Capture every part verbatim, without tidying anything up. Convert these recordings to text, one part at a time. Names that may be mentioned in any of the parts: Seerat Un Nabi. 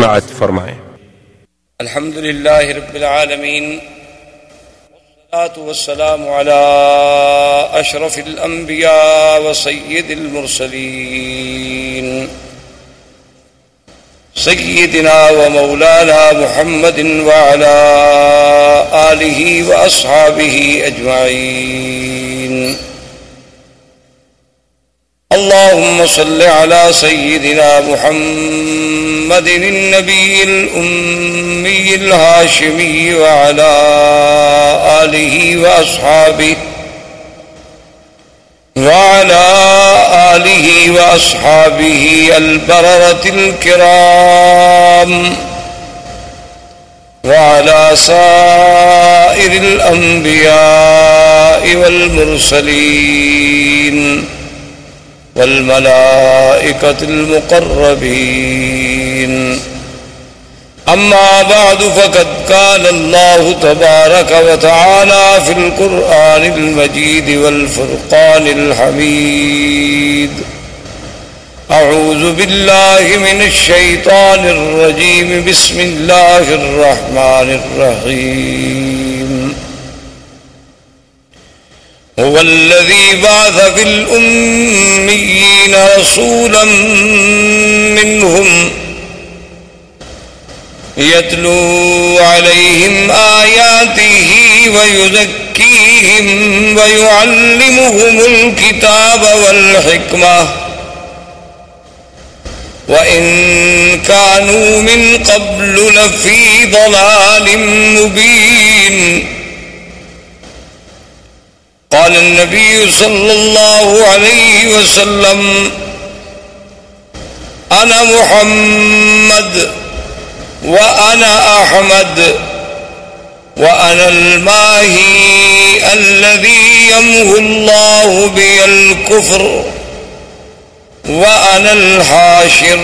سماعت فرمائیں۔ الحمدللہ رب العالمین والصلاة والسلام على اشرف الانبیاء وسید المرسلین سیدنا و مولانا محمد وعلى آلہ و اصحابہ اجمعین۔ اللہم صل علی سیدنا محمد النبی الامی الہاشمی وعلى آلہ و اصحابہ وعلى آله وأصحابه البررة الكرام وعلى سائر الأنبياء والمرسلين والملائكة المقربين، أما بعد، فقد قال الله تبارك وتعالى في القرآن المجيد والفرقان الحميد: أعوذ بالله من الشيطان الرجيم، بسم الله الرحمن الرحيم. هو الذي بعث في الأميين رسولا منهم يتلو عليهم آياته ويزكيهم ويعلمهم الكتاب والحكمة وإن كانوا من قبل لفي ضلال مبين. قال النبي صلى الله عليه وسلم: أنا محمد وأنا أحمد وأنا الماهي الذي يمحو الله بي الكفر وأنا الحاشر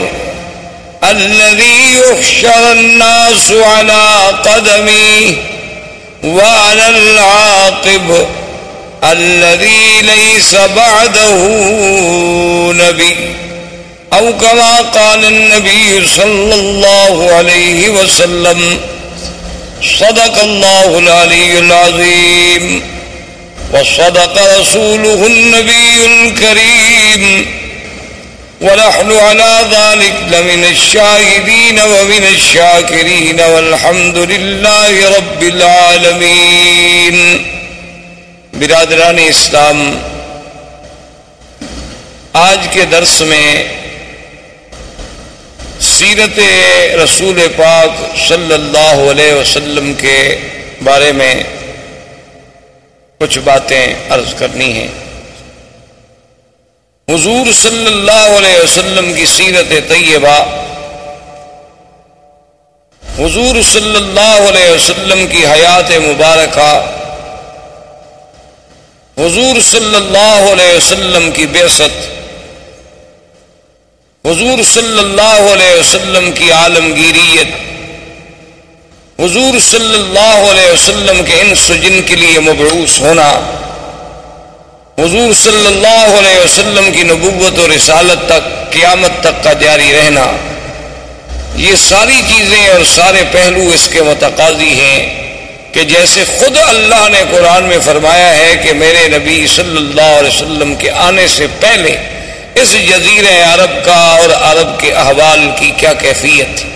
الذي يحشر الناس على قدمي وأنا العاقب الذي ليس بعده نبي، أو كما قال النبي صلى الله عليه وسلم. صدق الله العلي العظيم وصدق رسوله النبي الكريم، ونحن على ذلك لمن الشاهدين ومن الشاكرين، والحمد لله رب العالمين. برادران اسلام، آج کے درس میں سیرت رسول پاک صلی اللہ علیہ وسلم کے بارے میں کچھ باتیں عرض کرنی ہیں۔ حضور صلی اللہ علیہ وسلم کی سیرت طیبہ، حضور صلی اللہ علیہ وسلم کی حیات مبارکہ، حضور صلی اللہ علیہ وسلم کی بعثت، حضور صلی اللہ علیہ وسلم کی عالمگیریت، حضور صلی اللہ علیہ وسلم کے انس و جن کے لیے مبعوث ہونا، حضور صلی اللہ علیہ وسلم کی نبوت و رسالت تک قیامت تک کا جاری رہنا، یہ ساری چیزیں اور سارے پہلو اس کے متقاضی ہیں کہ جیسے خود اللہ نے قرآن میں فرمایا ہے کہ میرے نبی صلی اللہ علیہ وسلم کے آنے سے پہلے اس جزیرہ عرب کا اور عرب کے احوال کی کیا کیفیت تھی،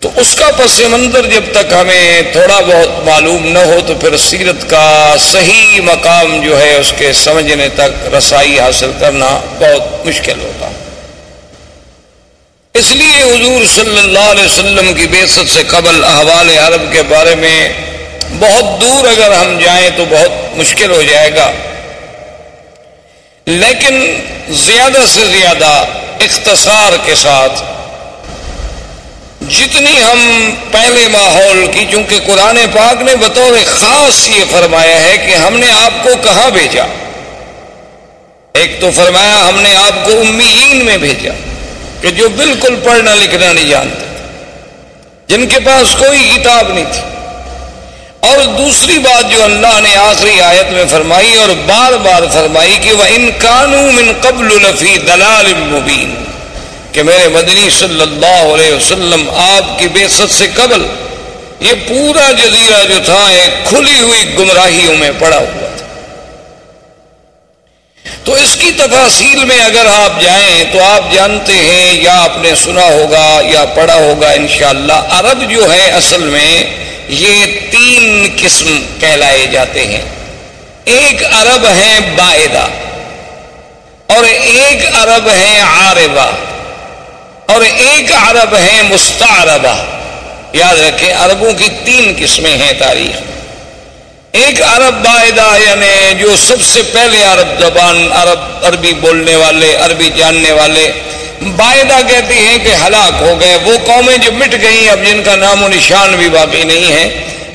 تو اس کا پس منظر جب تک ہمیں تھوڑا بہت معلوم نہ ہو تو پھر سیرت کا صحیح مقام جو ہے اس کے سمجھنے تک رسائی حاصل کرنا بہت مشکل ہوتا۔ اس لیے حضور صلی اللہ علیہ وسلم کی بعثت سے قبل احوال عرب کے بارے میں بہت دور اگر ہم جائیں تو بہت مشکل ہو جائے گا، لیکن زیادہ سے زیادہ اختصار کے ساتھ جتنی ہم پہلے ماحول کی، چونکہ قرآن پاک نے بطور خاص یہ فرمایا ہے کہ ہم نے آپ کو کہاں بھیجا۔ ایک تو فرمایا ہم نے آپ کو امیین میں بھیجا کہ جو بالکل پڑھنا لکھنا نہیں جانتے تھے، جن کے پاس کوئی کتاب نہیں تھی، اور دوسری بات جو اللہ نے آخری آیت میں فرمائی اور بار بار فرمائی کہ وَإِن كَانُوا مِن قَبْلُ لَفِي ضَلَالٍ مُبِينٍ، کہ میرے مدنی صلی اللہ علیہ وسلم آپ کی بعثت سے قبل یہ پورا جزیرہ جو تھا ایک کھلی ہوئی گمراہیوں میں پڑا ہوا تھا. تو اس کی تفاصیل میں اگر آپ جائیں تو آپ جانتے ہیں یا آپ نے سنا ہوگا یا پڑھا ہوگا انشاءاللہ, عرب جو ہے اصل میں یہ تین قسم کہلائے جاتے ہیں. ایک عرب ہے باعدہ, اور ایک عرب ہے عاربہ, اور ایک عرب ہے مستعربہ. یاد رکھیں عربوں کی تین قسمیں ہیں تاریخ میں. ایک عرب باعدہ یعنی جو سب سے پہلے عرب زبان عرب عربی بولنے والے عربی جاننے والے باعدہ کہتے ہیں کہ ہلاک ہو گئے وہ قومیں جو مٹ گئیں, اب جن کا نام و نشان بھی باقی نہیں ہے.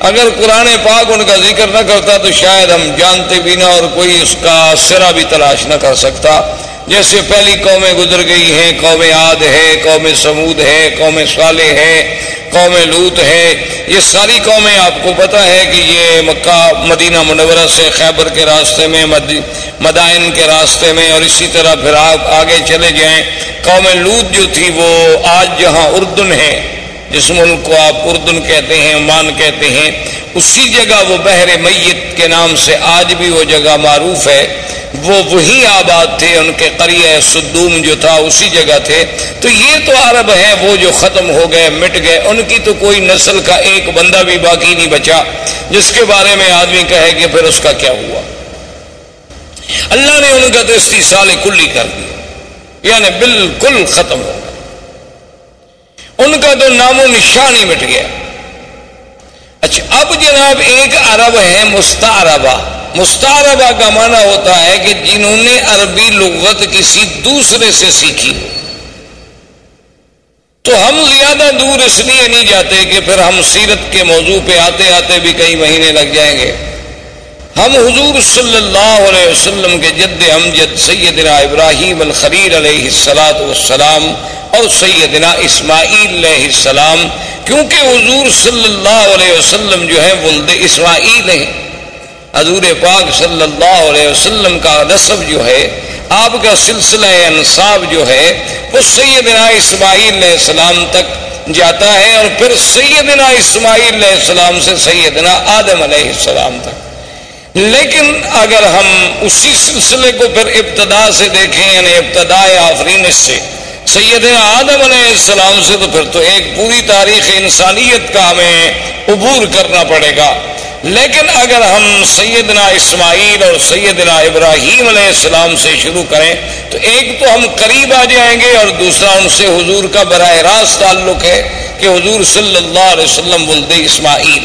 اگر قرآن پاک ان کا ذکر نہ کرتا تو شاید ہم جانتے بھی نہ اور کوئی اس کا سرا بھی تلاش نہ کر سکتا. جیسے پہلی قومیں گزر گئی ہیں, قوم عاد ہے, قوم سمود ہے, قوم صالح ہے, قوم لوط ہے. یہ ساری قومیں آپ کو پتہ ہے کہ یہ مکہ مدینہ منورہ سے خیبر کے راستے میں مدائن کے راستے میں, اور اسی طرح پھر آپ آگے چلے جائیں. قوم لوط جو تھی وہ آج جہاں اردن ہے, جس ملک کو آپ اردن کہتے ہیں عمان کہتے ہیں, اسی جگہ وہ بحر میت کے نام سے آج بھی وہ جگہ معروف ہے. وہ وہی آباد تھے, ان کے قریہ صدوم جو تھا اسی جگہ تھے. تو یہ تو عرب ہیں وہ جو ختم ہو گئے مٹ گئے, ان کی تو کوئی نسل کا ایک بندہ بھی باقی نہیں بچا جس کے بارے میں آدمی کہے کہ پھر اس کا کیا ہوا. اللہ نے ان کا تو استیصال کلی کر دیا, یعنی بالکل ختم ہو گئے, ان کا تو نام و نشان ہی مٹ گیا. اچھا اب جناب ایک عرب ہے مستعربہ. مستعربہ کا معنی ہوتا ہے کہ جنہوں نے عربی لغت کسی دوسرے سے سیکھی. تو ہم زیادہ دور اس لیے نہیں جاتے کہ پھر ہم سیرت کے موضوع پہ آتے آتے بھی کئی مہینے لگ جائیں گے. ہم حضور صلی اللہ علیہ وسلم کے جد امجد سیدنا ابراہیم الخلیل علیہ الصلاۃ والسلام اور سیدنا اسماعیل علیہ السلام, کیونکہ حضور صلی اللہ علیہ وسلم جو ہے ولد اسماعیل ہیں. حضور پاک صلی اللہ علیہ وسلم کا نسب جو ہے, آپ کا سلسلہ انساب جو ہے وہ سیدنا اسماعیل علیہ السلام تک جاتا ہے, اور پھر سیدنا اسماعیل علیہ السلام سے سیدنا آدم علیہ السلام تک. لیکن اگر ہم اسی سلسلے کو پھر ابتدا سے دیکھیں, یعنی ابتداء آفرینش سے سیدنا آدم علیہ السلام سے, تو پھر تو ایک پوری تاریخ انسانیت کا ہمیں عبور کرنا پڑے گا. لیکن اگر ہم سیدنا اسماعیل اور سیدنا ابراہیم علیہ السلام سے شروع کریں تو ایک تو ہم قریب آ جائیں گے, اور دوسرا ان سے حضور کا براہ راست تعلق ہے کہ حضور صلی اللہ علیہ وسلم ولد اسماعیل.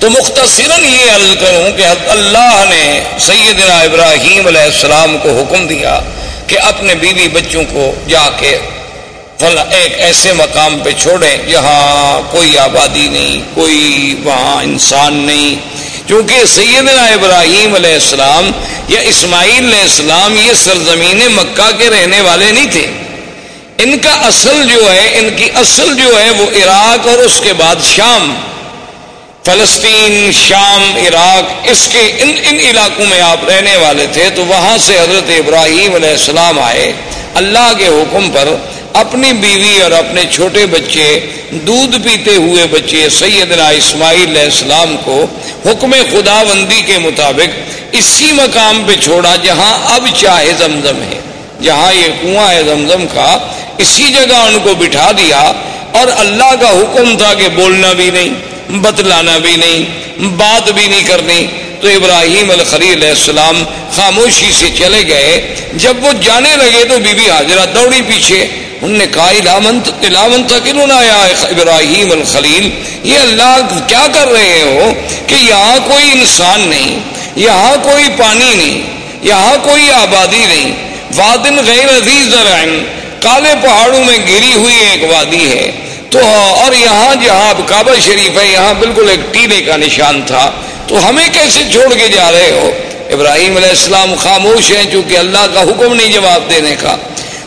تو مختصراً یہ عرض کروں کہ اللہ نے سیدنا ابراہیم علیہ السلام کو حکم دیا کہ اپنے بیوی بچوں کو جا کے ایک ایسے مقام پہ چھوڑیں جہاں کوئی آبادی نہیں, کوئی وہاں انسان نہیں. چونکہ سیدنا ابراہیم علیہ السلام یا اسماعیل علیہ السلام یہ سرزمین مکہ کے رہنے والے نہیں تھے. ان کا اصل جو ہے ان کی اصل جو ہے وہ عراق اور اس کے بعد شام, فلسطین, شام, عراق, اس کے ان ان علاقوں میں آپ رہنے والے تھے. تو وہاں سے حضرت ابراہیم علیہ السلام آئے اللہ کے حکم پر, اپنی بیوی اور اپنے چھوٹے بچے دودھ پیتے ہوئے بچے سیدنا اسماعیل علیہ السلام کو حکم خداوندی کے مطابق اسی مقام پہ چھوڑا جہاں اب چاہ زمزم ہے, جہاں یہ کنواں ہے زمزم کا, اسی جگہ ان کو بٹھا دیا. اور اللہ کا حکم تھا کہ بولنا بھی نہیں, بتلانا بھی نہیں, بات بھی نہیں کرنی. تو ابراہیم الخلیل علیہ السلام خاموشی سے چلے گئے. جب وہ جانے لگے تو بی بی ہاجرہ دوڑی پیچھے, انہوں نے کہا الاَمْ تَقِنُونَ یا ابراہیم الخلیل, یہ اللہ کیا کر رہے ہو کہ یہاں کوئی انسان نہیں, یہاں کوئی پانی نہیں, یہاں کوئی آبادی نہیں. وادن غیر ذی زرع, کالے پہاڑوں میں گری ہوئی ایک وادی ہے. تو اور یہاں جہاں کعبہ شریف ہے یہاں بالکل ایک ٹیلے کا نشان تھا, تو ہمیں کیسے چھوڑ کے جا رہے ہو. ابراہیم علیہ السلام خاموش ہیں چونکہ اللہ کا حکم نہیں جواب دینے کا.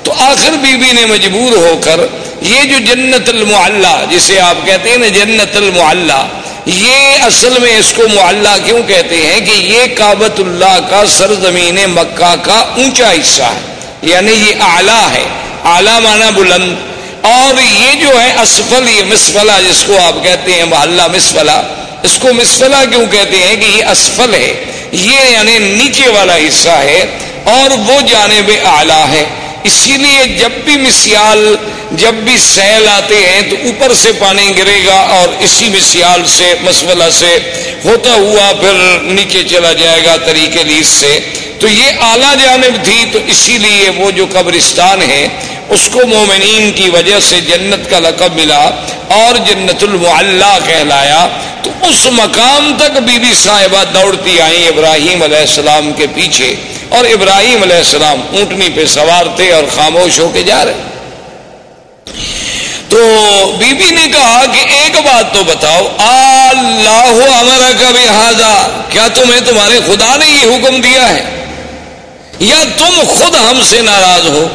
تو آخر بی بی نے مجبور ہو کر یہ جو جنت المعلیٰ جسے آپ کہتے ہیں نا جنت المعلیٰ, یہ اصل میں اس کو معلیٰ کیوں کہتے ہیں کہ یہ کعبۃ اللہ کا سرزمین مکہ کا اونچا حصہ ہے, یعنی یہ اعلیٰ ہے, اعلیٰ معنی بلند، اور یہ جو ہے اسفل، یہ مسفلہ جس کو آپ کہتے ہیں محلہ مسفلہ، اس کو مسفلہ کیوں کہتے ہیں کہ یہ اسفل ہے، یہ یعنی نیچے والا حصہ ہے اور وہ جانب اعلیٰ ہے، اسی لیے جب بھی مسیال، جب بھی سیل آتے ہیں تو اوپر سے پانی گرے گا اور اسی مسیال سے مسفلہ سے ہوتا ہوا پھر نیچے چلا جائے گا طریق لیس سے، تو یہ اعلیٰ جانب تھی، تو اسی لیے وہ جو قبرستان ہے اس کو مومنین کی وجہ سے جنت کا لقب ملا اور جنت المعلیٰ کہلایا۔ تو اس مقام تک بی بی صاحبہ دوڑتی آئیں ابراہیم علیہ السلام کے پیچھے، اور ابراہیم علیہ السلام اونٹنی پہ سوار تھے اور خاموش ہو کے جا رہے۔ تو بی بی نے کہا کہ ایک بات تو بتاؤ، اللہ امرک بہذا، کیا تمہیں تمہارے خدا نے یہ حکم دیا ہے یا تم خود ہم سے ناراض ہو؟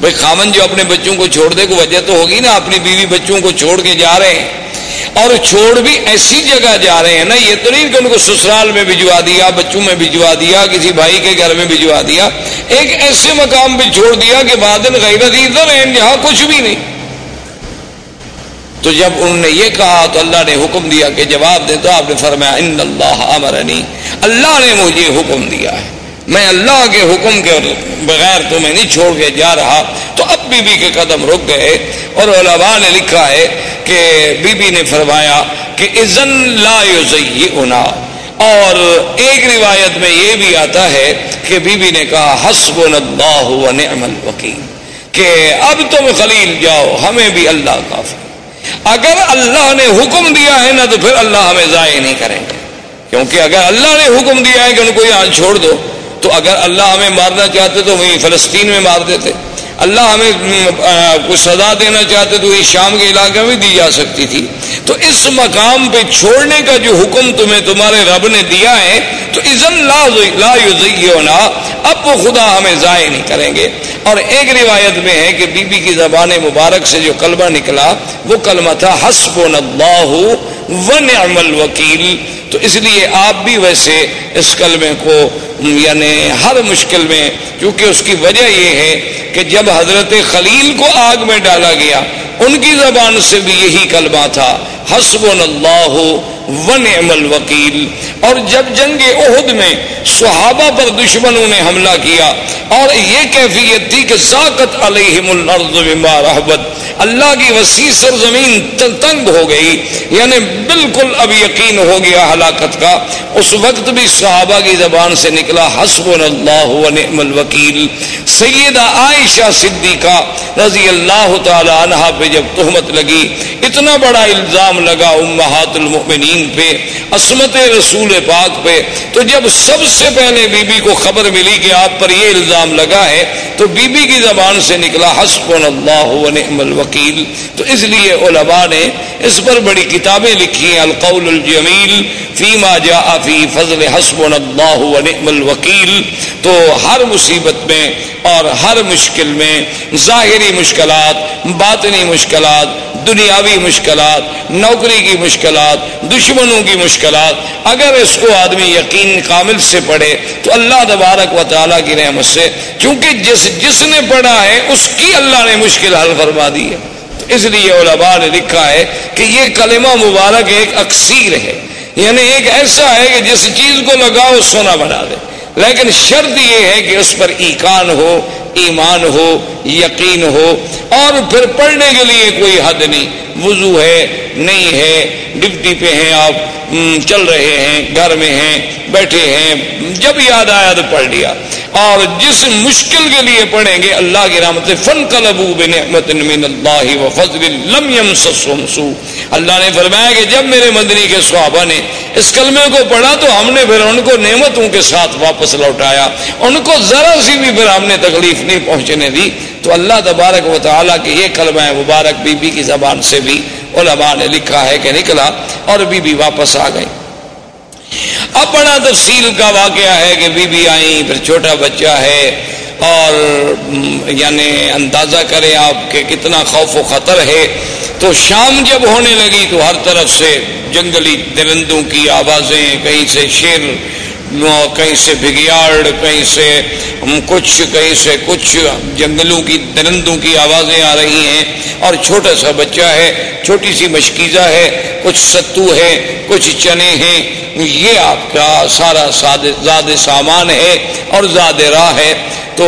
بھائی خامن جو اپنے بچوں کو چھوڑ دے کوئی وجہ تو ہوگی نا، اپنی بیوی بچوں کو چھوڑ کے جا رہے ہیں، اور چھوڑ بھی ایسی جگہ جا رہے ہیں نا، یہ تو نہیں کہ ان کو سسرال میں بھجوا دیا، بچوں میں بھجوا دیا، کسی بھائی کے گھر میں بھجوا دیا، ایک ایسے مقام پہ چھوڑ دیا کہ بادن غیرت ادھر ہیں جہاں کچھ بھی نہیں۔ تو جب انہوں نے یہ کہا تو اللہ نے حکم دیا کہ جواب دے، تو آپ نے فرمایا ان اللہ امرنی، اللہ نے مجھے حکم دیا ہے، میں اللہ کے حکم کے بغیر تمہیں نہیں چھوڑ کے جا رہا۔ تو اب بی بی کے قدم رک گئے، اور علماء نے لکھا ہے کہ بی بی نے فرمایا کہ اذن لا یضیعنا، اور ایک روایت میں یہ بھی آتا ہے کہ بی بی نے کہا حسبنا اللہ و نعم الوکیل، کہ اب تم خلیل جاؤ، ہمیں بھی اللہ کافی، اگر اللہ نے حکم دیا ہے نا تو پھر اللہ ہمیں ضائع نہیں کریں گے، کیونکہ اگر اللہ نے حکم دیا ہے کہ ان کو یہاں چھوڑ دو، تو اگر اللہ ہمیں مارنا چاہتے تو وہیں فلسطین میں مار دیتے، اللہ ہمیں کچھ سزا دینا چاہتے تو یہ شام کے علاقے میں دی جا سکتی تھی، تو اس مقام پہ چھوڑنے کا جو حکم تمہیں تمہارے رب نے دیا ہے، تو اذن لا یضیعنا، اب وہ خدا ہمیں ضائع نہیں کریں گے۔ اور ایک روایت میں ہے کہ بی بی کی زبان مبارک سے جو کلمہ نکلا وہ کلمہ تھا حسبنا اللہ و نعم الوکیل۔ تو اس لیے آپ بھی ویسے اس کلمے کو یعنی ہر مشکل میں، کیونکہ اس کی وجہ یہ ہے کہ جب حضرت خلیل کو آگ میں ڈالا گیا ان کی زبان سے بھی یہی کلمہ تھا حسبنا اللہ و نعم الوکیل، اور جب جنگ احد میں صحابہ پر دشمنوں نے حملہ کیا اور یہ کیفیت تھی کہ ذاقت علیہم الارض بما رحبت، اللہ کی وسیع سرزمین تنگ ہو گئی، یعنی بالکل اب یقین ہو گیا ہلاکت کا، اس وقت بھی صحابہ کی زبان سے نکلا حسبنا اللہ و نعم الوکیل۔ سیدہ عائشہ صدیقہ رضی اللہ تعالی عنہا پہ جب تہمت لگی، اتنا بڑا الزام لگا امہات المؤمنین پہ، عصمت رسول پاک پہ، تو جب سب سے پہلے بی بی کو خبر ملی کہ آپ پر یہ الزام لگا ہے تو بی بی کی زبان سے نکلا حسبنا اللہ و نعم الوکیل۔ تو اس لیے علماء نے اس پر بڑی کتابیں لکھی ہیں، القول الجمیل فیما جاء فی فضل حسبنا اللہ و نعم الوکیل۔ تو ہر مصیبت میں اور ہر مشکل میں، ظاہری مشکلات، باطنی مشکلات، دنیاوی مشکلات، نوکری کی مشکلات، دشمنوں کی مشکلات، اگر اس کو آدمی یقین کامل سے پڑھے تو اللہ تبارک و تعالیٰ کی رحمت سے، چونکہ جس جس نے پڑھا ہے اس کی اللہ نے مشکل حل فرما دی ہے۔ اس لیے علماء نے لکھا ہے کہ یہ کلمہ مبارک ایک اکسیر ہے، یعنی ایک ایسا ہے کہ جس چیز کو لگاؤ سونا بنا دے، لیکن شرط یہ ہے کہ اس پر ایقان ہو، ایمان ہو، یقین ہو، اور پھر پڑھنے کے لیے کوئی حد نہیں، وضو ہے نہیں ہے، ڈیوٹی پہ ہیں آپ، چل رہے ہیں، گھر میں ہیں، بیٹھے ہیں، جب یاد آیا تو پڑھ لیا، اور جس مشکل کے لیے پڑھیں گے اللہ کی رحمت، فَانْقَلَبُوا بِنِعْمَةٍ مِّنَ اللَّهِ وَفَضْلٍ لَمْ يَمْسَسْهُمْ سُوءٌ۔ اللہ نے فرمایا کہ جب میرے مدنی کے صحابہ نے اس کلمے کو پڑھا تو ہم نے پھر ان کو نعمتوں کے ساتھ واپس لوٹایا، ان کو ذرا سی بھی پھر ہم نے تکلیف نہیں پہنچنے دی۔ تو اللہ تبارک و تعالیٰ کے یہ کلمہ مبارک بی بی کی زبان سے بھی علماء نے لکھا ہے کہ نکلا، اور بی بی واپس آ گئی۔ اب بڑا تفصیل کا واقعہ ہے کہ بی بی آئیں، پھر چھوٹا بچہ ہے، اور یعنی اندازہ کریں آپ کہ کتنا خوف و خطر ہے۔ تو شام جب ہونے لگی تو ہر طرف سے جنگلی درندوں کی آوازیں، کہیں سے شیر کہیں سے بھگیاڑ، کہیں سے کچھ، کہیں سے کچھ جنگلوں کی درندوں کی آوازیں آ رہی ہیں، اور چھوٹا سا بچہ ہے، چھوٹی سی مشکیزہ ہے، کچھ ستو ہے، کچھ چنے ہیں، یہ آپ کا سارا زاد سامان ہے اور زاد راہ ہے۔ تو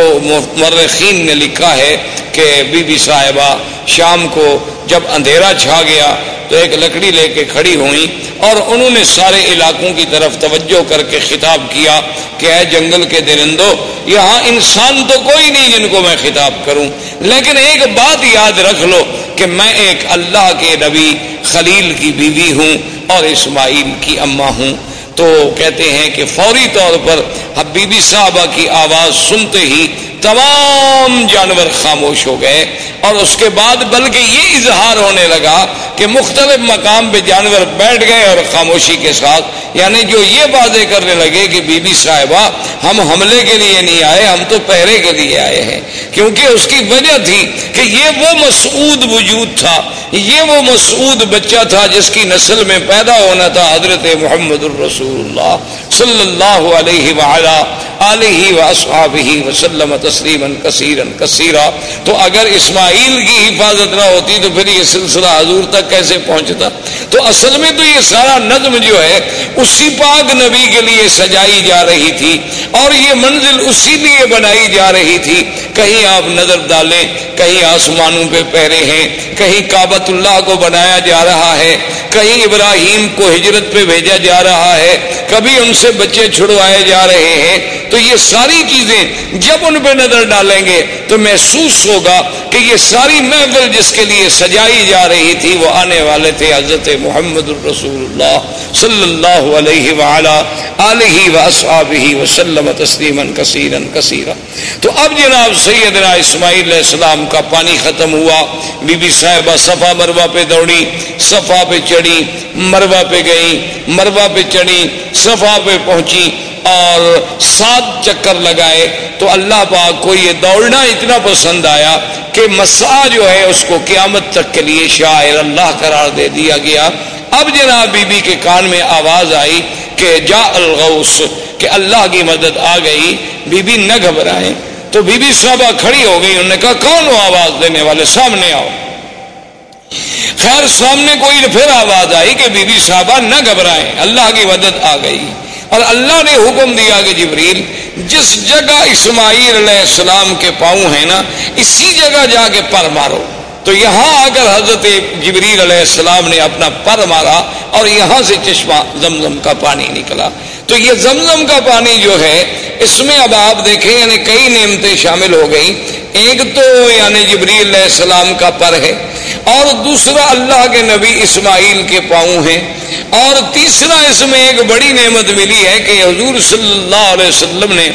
مورخین نے لکھا ہے کہ بی بی صاحبہ شام کو جب اندھیرا چھا گیا تو ایک لکڑی لے کے کھڑی ہوئیں اور انہوں نے سارے علاقوں کی طرف توجہ کر کے خطاب کیا کہ اے جنگل کے درندو، یہاں انسان تو کوئی نہیں جن کو میں خطاب کروں، لیکن ایک بات یاد رکھ لو کہ میں ایک اللہ کے نبی خلیل کی بیوی ہوں اور اسماعیل کی اماں ہوں۔ تو کہتے ہیں کہ فوری طور پر بی بی صاحبہ کی آواز سنتے ہی تمام جانور خاموش ہو گئے، اور اس کے بعد بلکہ یہ اظہار ہونے لگا کہ مختلف مقام پہ جانور بیٹھ گئے اور خاموشی کے ساتھ، یعنی جو یہ واضح کرنے لگے کہ بی بی صاحبہ ہم حملے کے لیے نہیں آئے، ہم تو پہرے کے لیے آئے ہیں، کیونکہ اس کی وجہ تھی کہ یہ وہ مسعود وجود تھا، یہ وہ مسعود بچہ تھا جس کی نسل میں پیدا ہونا تھا حضرت محمد الرسول اللہ صلی اللہ علیہ وعلا آلہ واصحابہ وسلم تسلیما کثیرا کثیرا۔ تو اگر اسماعیل کی حفاظت نہ ہوتی تو پھر یہ سلسلہ حضور تک کیسے پہنچتا؟ تو اصل میں تو یہ سارا نظم جو ہے اسی پاک نبی کے لیے سجائی جا رہی تھی، اور یہ منزل اسی لیے بنائی جا رہی تھی۔ کہیں آپ نظر ڈالیں، کہیں آسمانوں پہ پہرے ہیں، کہیں کعبۃ اللہ کو بنایا جا رہا ہے، کہیں ابراہیم کو ہجرت پہ بھیجا جا رہا ہے، کبھی ان سے بچے چھڑوائے جا رہے ہیں۔ تو یہ ساری چیزیں جب ان پہ نظر ڈالیں گے تو محسوس ہوگا کہ یہ ساری محفل جس کے لیے سجائی جا رہی تھی وہ آنے والے تھے حضرت محمد الرسول اللہ صلی اللہ علیہ وعلا آلہ واصحابہ وسلم تسلیما کثیرا کثیرا۔ تو اب جناب سیدنا اسماعیل علیہ السلام کا پانی ختم ہوا، بی بی صاحبہ صفا مروہ پہ دوڑی، صفا پہ چڑھی، مروہ پہ گئیں، مروہ پہ چڑھی، صفا پہ پہنچی اور سات چکر لگائے۔ تو اللہ پاک کو یہ دوڑنا اتنا پسند آیا کہ مسعی جو ہے اس کو قیامت تک کے لیے شاعر اللہ قرار دے دیا گیا۔ اب جناب بی بی کے کان میں آواز آئی کہ جا الغوث، کہ اللہ کی مدد آ گئی، بی بی نہ گھبرائیں۔ تو بی بی صاحبہ کھڑی ہو گئی، انہوں نے کہا کون ہو آواز دینے والے، سامنے آؤ۔ خیر سامنے کوئی پھر آواز آئی کہ بی بی صاحبہ نہ گھبرائیں، اللہ کی مدد آ گئی، اور اللہ نے حکم دیا کہ جبریل جس جگہ اسماعیل علیہ السلام کے پاؤں ہیں نا، اسی جگہ جا کے پر مارو۔ تو یہاں آ کر حضرت جبریل علیہ السلام نے اپنا پر مارا اور یہاں سے چشمہ زمزم کا پانی نکلا۔ تو یہ زمزم کا پانی جو ہے اس میں اب آپ دیکھیں یعنی کئی نعمتیں شامل ہو گئیں۔ ایک تو یعنی جبریل علیہ السلام کا پر ہے، اور دوسرا اللہ کے نبی اسماعیل کے پاؤں ہیں، اور تیسرا اس میں ایک بڑی نعمت ملی ہے کہ حضور صلی اللہ علیہ وسلم نے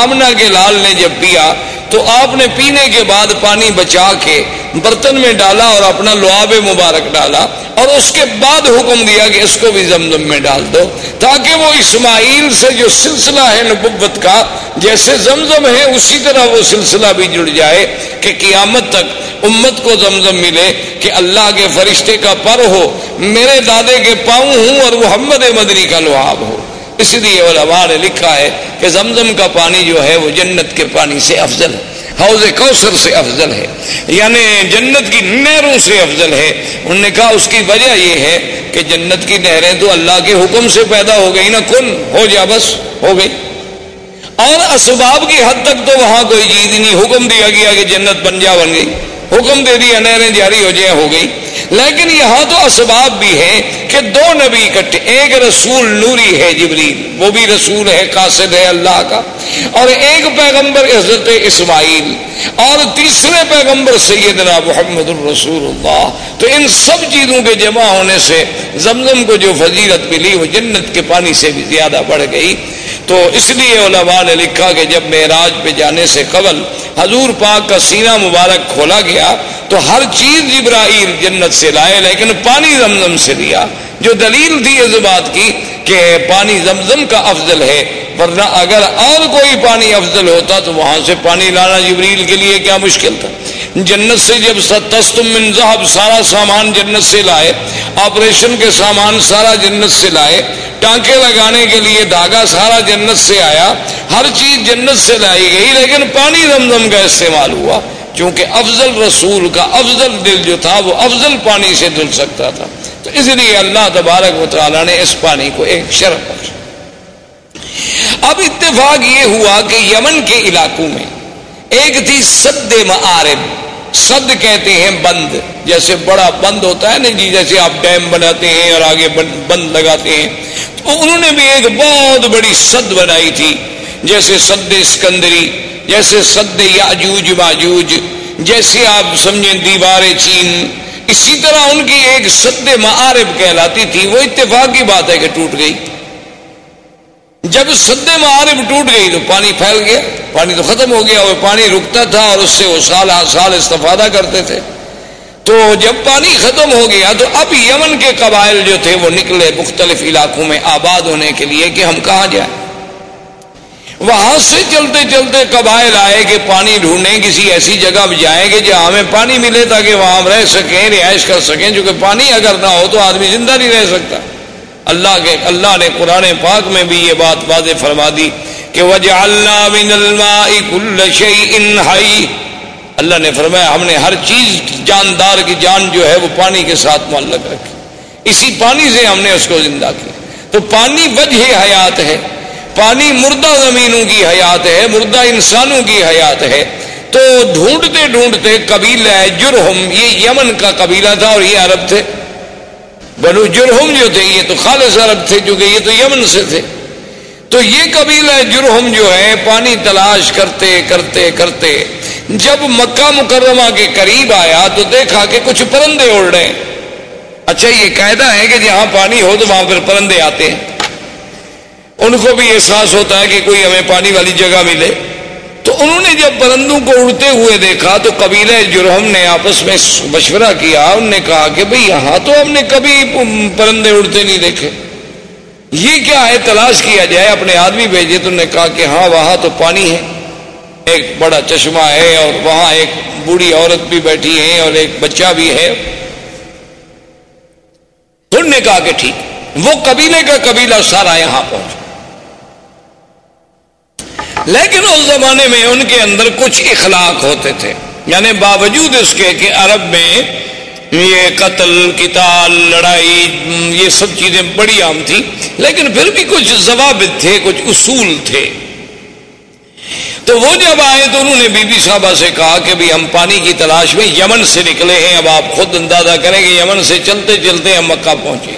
آمنہ کے لال نے جب پیا تو آپ نے پینے کے بعد پانی بچا کے برتن میں ڈالا اور اپنا لعاب مبارک ڈالا، اور اس کے بعد حکم دیا کہ اس کو بھی زمزم میں ڈال دو، تاکہ وہ اسماعیل سے جو سلسلہ ہے نبوت کا جیسے زمزم ہے اسی طرح وہ سلسلہ بھی جڑ جائے کہ قیامت تک امت کو زمزم ملے کہ اللہ کے فرشتے کا پر ہو، میرے دادے کے پاؤں ہوں، اور محمد مدنی کا لعاب ہو۔ اس لیے علماء نے لکھا ہے کہ زمزم کا پانی جو ہے وہ جنت کے پانی سے افضل ہے، حوض کوثر سے افضل ہے، یعنی جنت کی نہروں سے افضل ہے۔ انہوں نے کہا اس کی وجہ یہ ہے کہ جنت کی نہریں تو اللہ کے حکم سے پیدا ہو گئی نا، کن ہو جا بس ہو گئی، اور اسباب کی حد تک تو وہاں کوئی چیز نہیں، حکم دیا گیا کہ جنت بن جا، بن گئی، حکم دے دیا نہریں جاری ہو جائیں، ہو گئی۔ لیکن یہاں تو اسباب بھی ہیں کہ دو نبی اکٹھے، ایک رسول نوری ہے جبریل، وہ بھی رسول ہے، قاصد ہے اللہ کا، اور ایک پیغمبر حضرت اسماعیل، اور تیسرے پیغمبر سیدنا محمد الرسول اللہ۔ تو ان سب چیزوں کے جمع ہونے سے زمزم کو جو فضیلت ملی وہ جنت کے پانی سے بھی زیادہ بڑھ گئی۔ تو اس لیے علماء نے لکھا کہ جب معراج پہ جانے سے قبل حضور پاک کا سینہ مبارک کھولا گیا تو ہر چیز جبرائیل جنت سے لائے، لیکن پانی زمزم سے لیا، جو دلیل تھی اس بات کی کہ پانی زمزم کا افضل ہے، ورنہ اگر اور کوئی پانی افضل ہوتا تو وہاں سے پانی لانا جبریل کے لیے کیا مشکل تھا۔ جنت سے جب ستستم من ذهب سارا سامان جنت سے لائے، آپریشن کے سامان سارا جنت سے لائے، ٹانکے لگانے کے لیے دھاگا سارا جنت سے آیا، ہر چیز جنت سے لائی گئی، لیکن پانی زمزم کا استعمال ہوا، کیونکہ افضل رسول کا افضل دل جو تھا وہ افضل پانی سے دھل سکتا تھا، تو اس لیے اللہ تبارک و تعالیٰ نے اس پانی کو ایک شرف بخشا۔ اب اتفاق یہ ہوا کہ یمن کے علاقوں میں ایک تھی سد معارب، سد کہتے ہیں بند، جیسے بڑا بند ہوتا ہے نا جی، جیسے آپ ڈیم بناتے ہیں اور آگے بند لگاتے ہیں، تو انہوں نے بھی ایک بہت بڑی سد بنائی تھی، جیسے سد اسکندری، جیسے سد یاجوج ماجوج، جیسے آپ سمجھیں دیوار چین، اسی طرح ان کی ایک سد معارب کہلاتی تھی۔ وہ اتفاق کی بات ہے کہ ٹوٹ گئی، جب سد معارب ٹوٹ گئی تو پانی پھیل گیا، پانی تو ختم ہو گیا، اور پانی رکتا تھا اور اس سے وہ سال ہر سال استفادہ کرتے تھے، تو جب پانی ختم ہو گیا تو اب یمن کے قبائل جو تھے وہ نکلے مختلف علاقوں میں آباد ہونے کے لیے کہ ہم کہاں جائیں۔ وہاں سے چلتے چلتے قبائل آئے کہ پانی ڈھونڈیں، کسی ایسی جگہ جائیں کہ جہاں ہمیں پانی ملے تاکہ وہاں ہم رہ سکیں، رہائش کر سکیں، جو کہ پانی اگر نہ ہو تو آدمی زندہ نہیں رہ سکتا۔ اللہ کے اللہ نے قرآن پاک میں بھی یہ بات واضح فرما دی کہ وَجَعَلْنَا مِنَ الْمَاءِ كُلَّ شَيْءٍ حَيٍّ، اللہ نے فرمایا ہم نے ہر چیز جاندار کی جان جو ہے وہ پانی کے ساتھ معلق رکھی، اسی پانی سے ہم نے اس کو زندہ کیا۔ تو پانی وجہ حیات ہے، پانی مردہ زمینوں کی حیات ہے، مردہ انسانوں کی حیات ہے۔ تو ڈھونڈتے ڈھونڈتے قبیلہ جرہم، یہ یمن کا قبیلہ تھا اور یہ عرب تھے، بنو جرہم جو تھے یہ تو خالص عرب تھے، چونکہ یہ تو یمن سے تھے، تو یہ قبیلہ جرہم جو ہے پانی تلاش کرتے کرتے کرتے جب مکہ مکرمہ کے قریب آیا تو دیکھا کہ کچھ پرندے اڑ رہے ہیں۔ اچھا یہ قاعدہ ہے کہ جہاں پانی ہو تو وہاں پر پرندے آتے ہیں، ان کو بھی احساس ہوتا ہے کہ کوئی ہمیں پانی والی جگہ ملے، تو انہوں نے جب پرندوں کو اڑتے ہوئے دیکھا تو قبیلہ جرہم نے آپس میں مشورہ کیا، انہوں نے کہا کہ بھئی یہاں تو ہم نے کبھی پرندے اڑتے نہیں دیکھے، یہ کیا ہے، تلاش کیا جائے۔ اپنے آدمی بھیجے تو انہوں نے کہا کہ ہاں وہاں تو پانی ہے، ایک بڑا چشمہ ہے، اور وہاں ایک بوڑھی عورت بھی بیٹھی ہے اور ایک بچہ بھی ہے۔ انہوں نے کہا کہ ٹھیک، وہ قبیلے کا قبیلہ سارا یہاں پہنچا، لیکن اس زمانے میں ان کے اندر کچھ اخلاق ہوتے تھے، یعنی باوجود اس کے کہ عرب میں یہ قتل، قتال، لڑائی، یہ سب چیزیں بڑی عام تھی، لیکن پھر بھی کچھ ضوابط تھے، کچھ اصول تھے۔ تو وہ جب آئے تو انہوں نے بی بی صاحبہ سے کہا کہ بھی ہم پانی کی تلاش میں یمن سے نکلے ہیں، اب آپ خود اندازہ کریں کہ یمن سے چلتے چلتے ہم مکہ پہنچے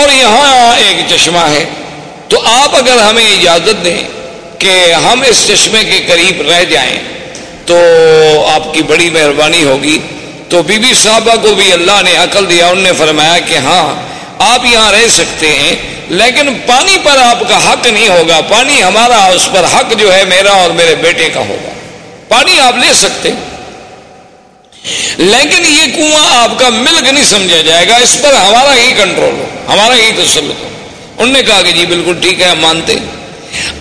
اور یہاں ایک چشمہ ہے، تو آپ اگر ہمیں اجازت دیں کہ ہم اس چشمے کے قریب رہ جائیں تو آپ کی بڑی مہربانی ہوگی۔ تو بی بی صاحبہ کو بھی اللہ نے عقل دیا، انہوں نے فرمایا کہ ہاں آپ یہاں رہ سکتے ہیں، لیکن پانی پر آپ کا حق نہیں ہوگا، پانی ہمارا، اس پر حق جو ہے میرا اور میرے بیٹے کا ہوگا، پانی آپ لے سکتے ہیں لیکن یہ کنواں آپ کا ملک نہیں سمجھا جائے گا، اس پر ہمارا ہی کنٹرول ہو، ہمارا ہی تسلط ہو۔ انہوں نے کہا کہ جی بالکل ٹھیک ہے، ہم مانتے ہیں۔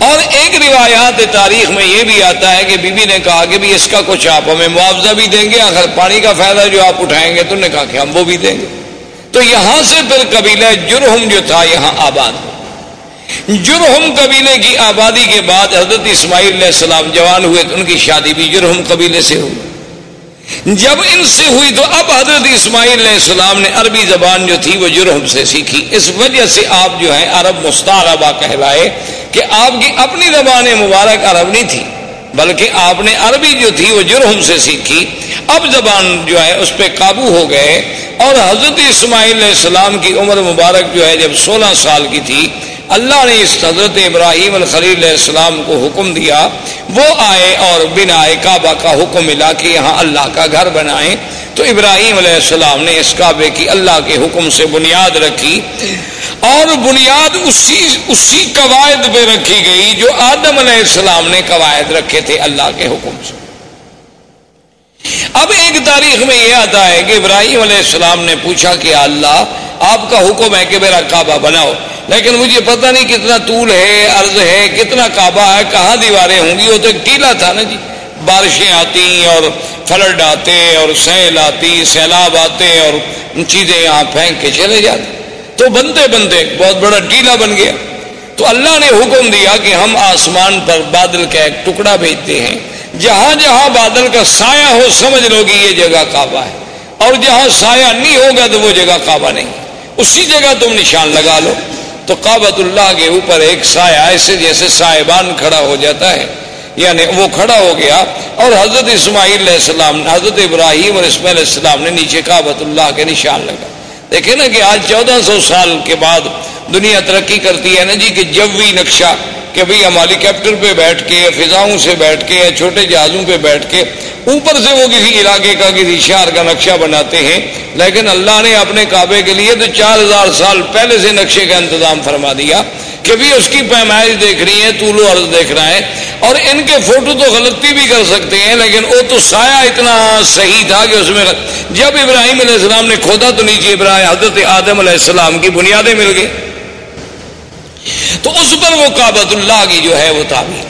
اور ایک روایات تاریخ میں یہ بھی آتا ہے کہ بی بی نے کہا کہ بھی اس کا کچھ آپ ہمیں معاوضہ بھی دیں گے، آخر پانی کا فائدہ جو آپ اٹھائیں گے، تو انہوں نے کہا کہ ہم وہ بھی دیں گے۔ تو یہاں سے پھر قبیلہ جرہم جو تھا یہاں آباد ہو۔ جرہم قبیلے کی آبادی کے بعد حضرت اسماعیل علیہ السلام جوان ہوئے تو ان کی شادی بھی جرہم قبیلے سے ہوئی۔ جب ان سے ہوئی تو اب حضرت اسماعیل علیہ السلام نے عربی زبان جو تھی وہ جرہم سے سیکھی، اس وجہ سے آپ جو ہیں عرب مستعربہ کہلائے کہ آپ کی اپنی زبان مبارک عرب نہیں تھی، بلکہ آپ نے عربی جو تھی وہ جرہم سے سیکھی۔ اب زبان جو ہے اس پہ قابو ہو گئے، اور حضرت اسماعیل علیہ السلام کی عمر مبارک جو ہے جب سولہ سال کی تھی، اللہ نے اس حضرت ابراہیم الخلیل علیہ السلام کو حکم دیا، وہ آئے اور بنا کعبہ کا حکم ملا کہ یہاں اللہ کا گھر بنائیں، تو ابراہیم علیہ السلام نے اس کعبے کی اللہ کے حکم سے بنیاد رکھی، اور بنیاد اسی اسی قواعد پہ رکھی گئی جو آدم علیہ السلام نے قواعد رکھے تھے اللہ کے حکم سے۔ اب ایک تاریخ میں یہ آتا ہے کہ ابراہیم علیہ السلام نے پوچھا کہ اللہ آپ کا حکم ہے کہ میرا کعبہ بناؤ، لیکن مجھے پتہ نہیں کتنا طول ہے، عرض ہے، کتنا کعبہ ہے، کہاں دیواریں ہوں گی، وہ تو ایک ٹیلا تھا نا جی، بارشیں آتی اور فلڈ آتے اور سیل آتی سیلاب آتے اور چیزیں یہاں پھینک کے چلے جاتے، تو بنتے بنتے بہت بڑا ٹیلا بن گیا۔ تو اللہ نے حکم دیا کہ ہم آسمان پر بادل کا ایک ٹکڑا بھیجتے ہیں، جہاں جہاں بادل کا سایہ ہو سمجھ لو گی یہ جگہ کعبہ ہے، اور جہاں سایہ نہیں ہوگا تو وہ جگہ کعبہ نہیں، اسی جگہ تم نشان لگا لو۔ تو کعبۃ اللہ کے اوپر ایک سایہ ایسے جیسے سایبان کھڑا ہو جاتا ہے، یعنی وہ کھڑا ہو گیا، اور حضرت اسماعیل علیہ السلام، حضرت ابراہیم اور اسماعیل علیہ السلام نے نیچے کعبۃ اللہ کے نشان لگا۔ دیکھیں نا کہ آج چودہ سو سال کے بعد دنیا ترقی کرتی ہے نا جی، کہ جوی نقشہ کہ بھئی ہم ہیلی کاپٹر پہ بیٹھ کے یا فضاؤں سے بیٹھ کے یا چھوٹے جہازوں پہ بیٹھ کے اوپر سے وہ کسی علاقے کا کسی شہر کا نقشہ بناتے ہیں، لیکن اللہ نے اپنے کعبے کے لیے تو چار ہزار سال پہلے سے نقشے کا انتظام فرما دیا کہ بھی اس کی پیمائش دیکھ رہی ہے، طول و عرض دیکھ رہا ہے، اور ان کے فوٹو تو غلطی بھی کر سکتے ہیں لیکن وہ تو سایہ اتنا صحیح تھا کہ اس میں جب ابراہیم علیہ السلام نے کھودا تو نیچے ابراہیم حضرت آدم علیہ السلام کی بنیادیں مل گئی، تو اس پر وہ کعبۃ اللہ کی جو ہے وہ تعبیر۔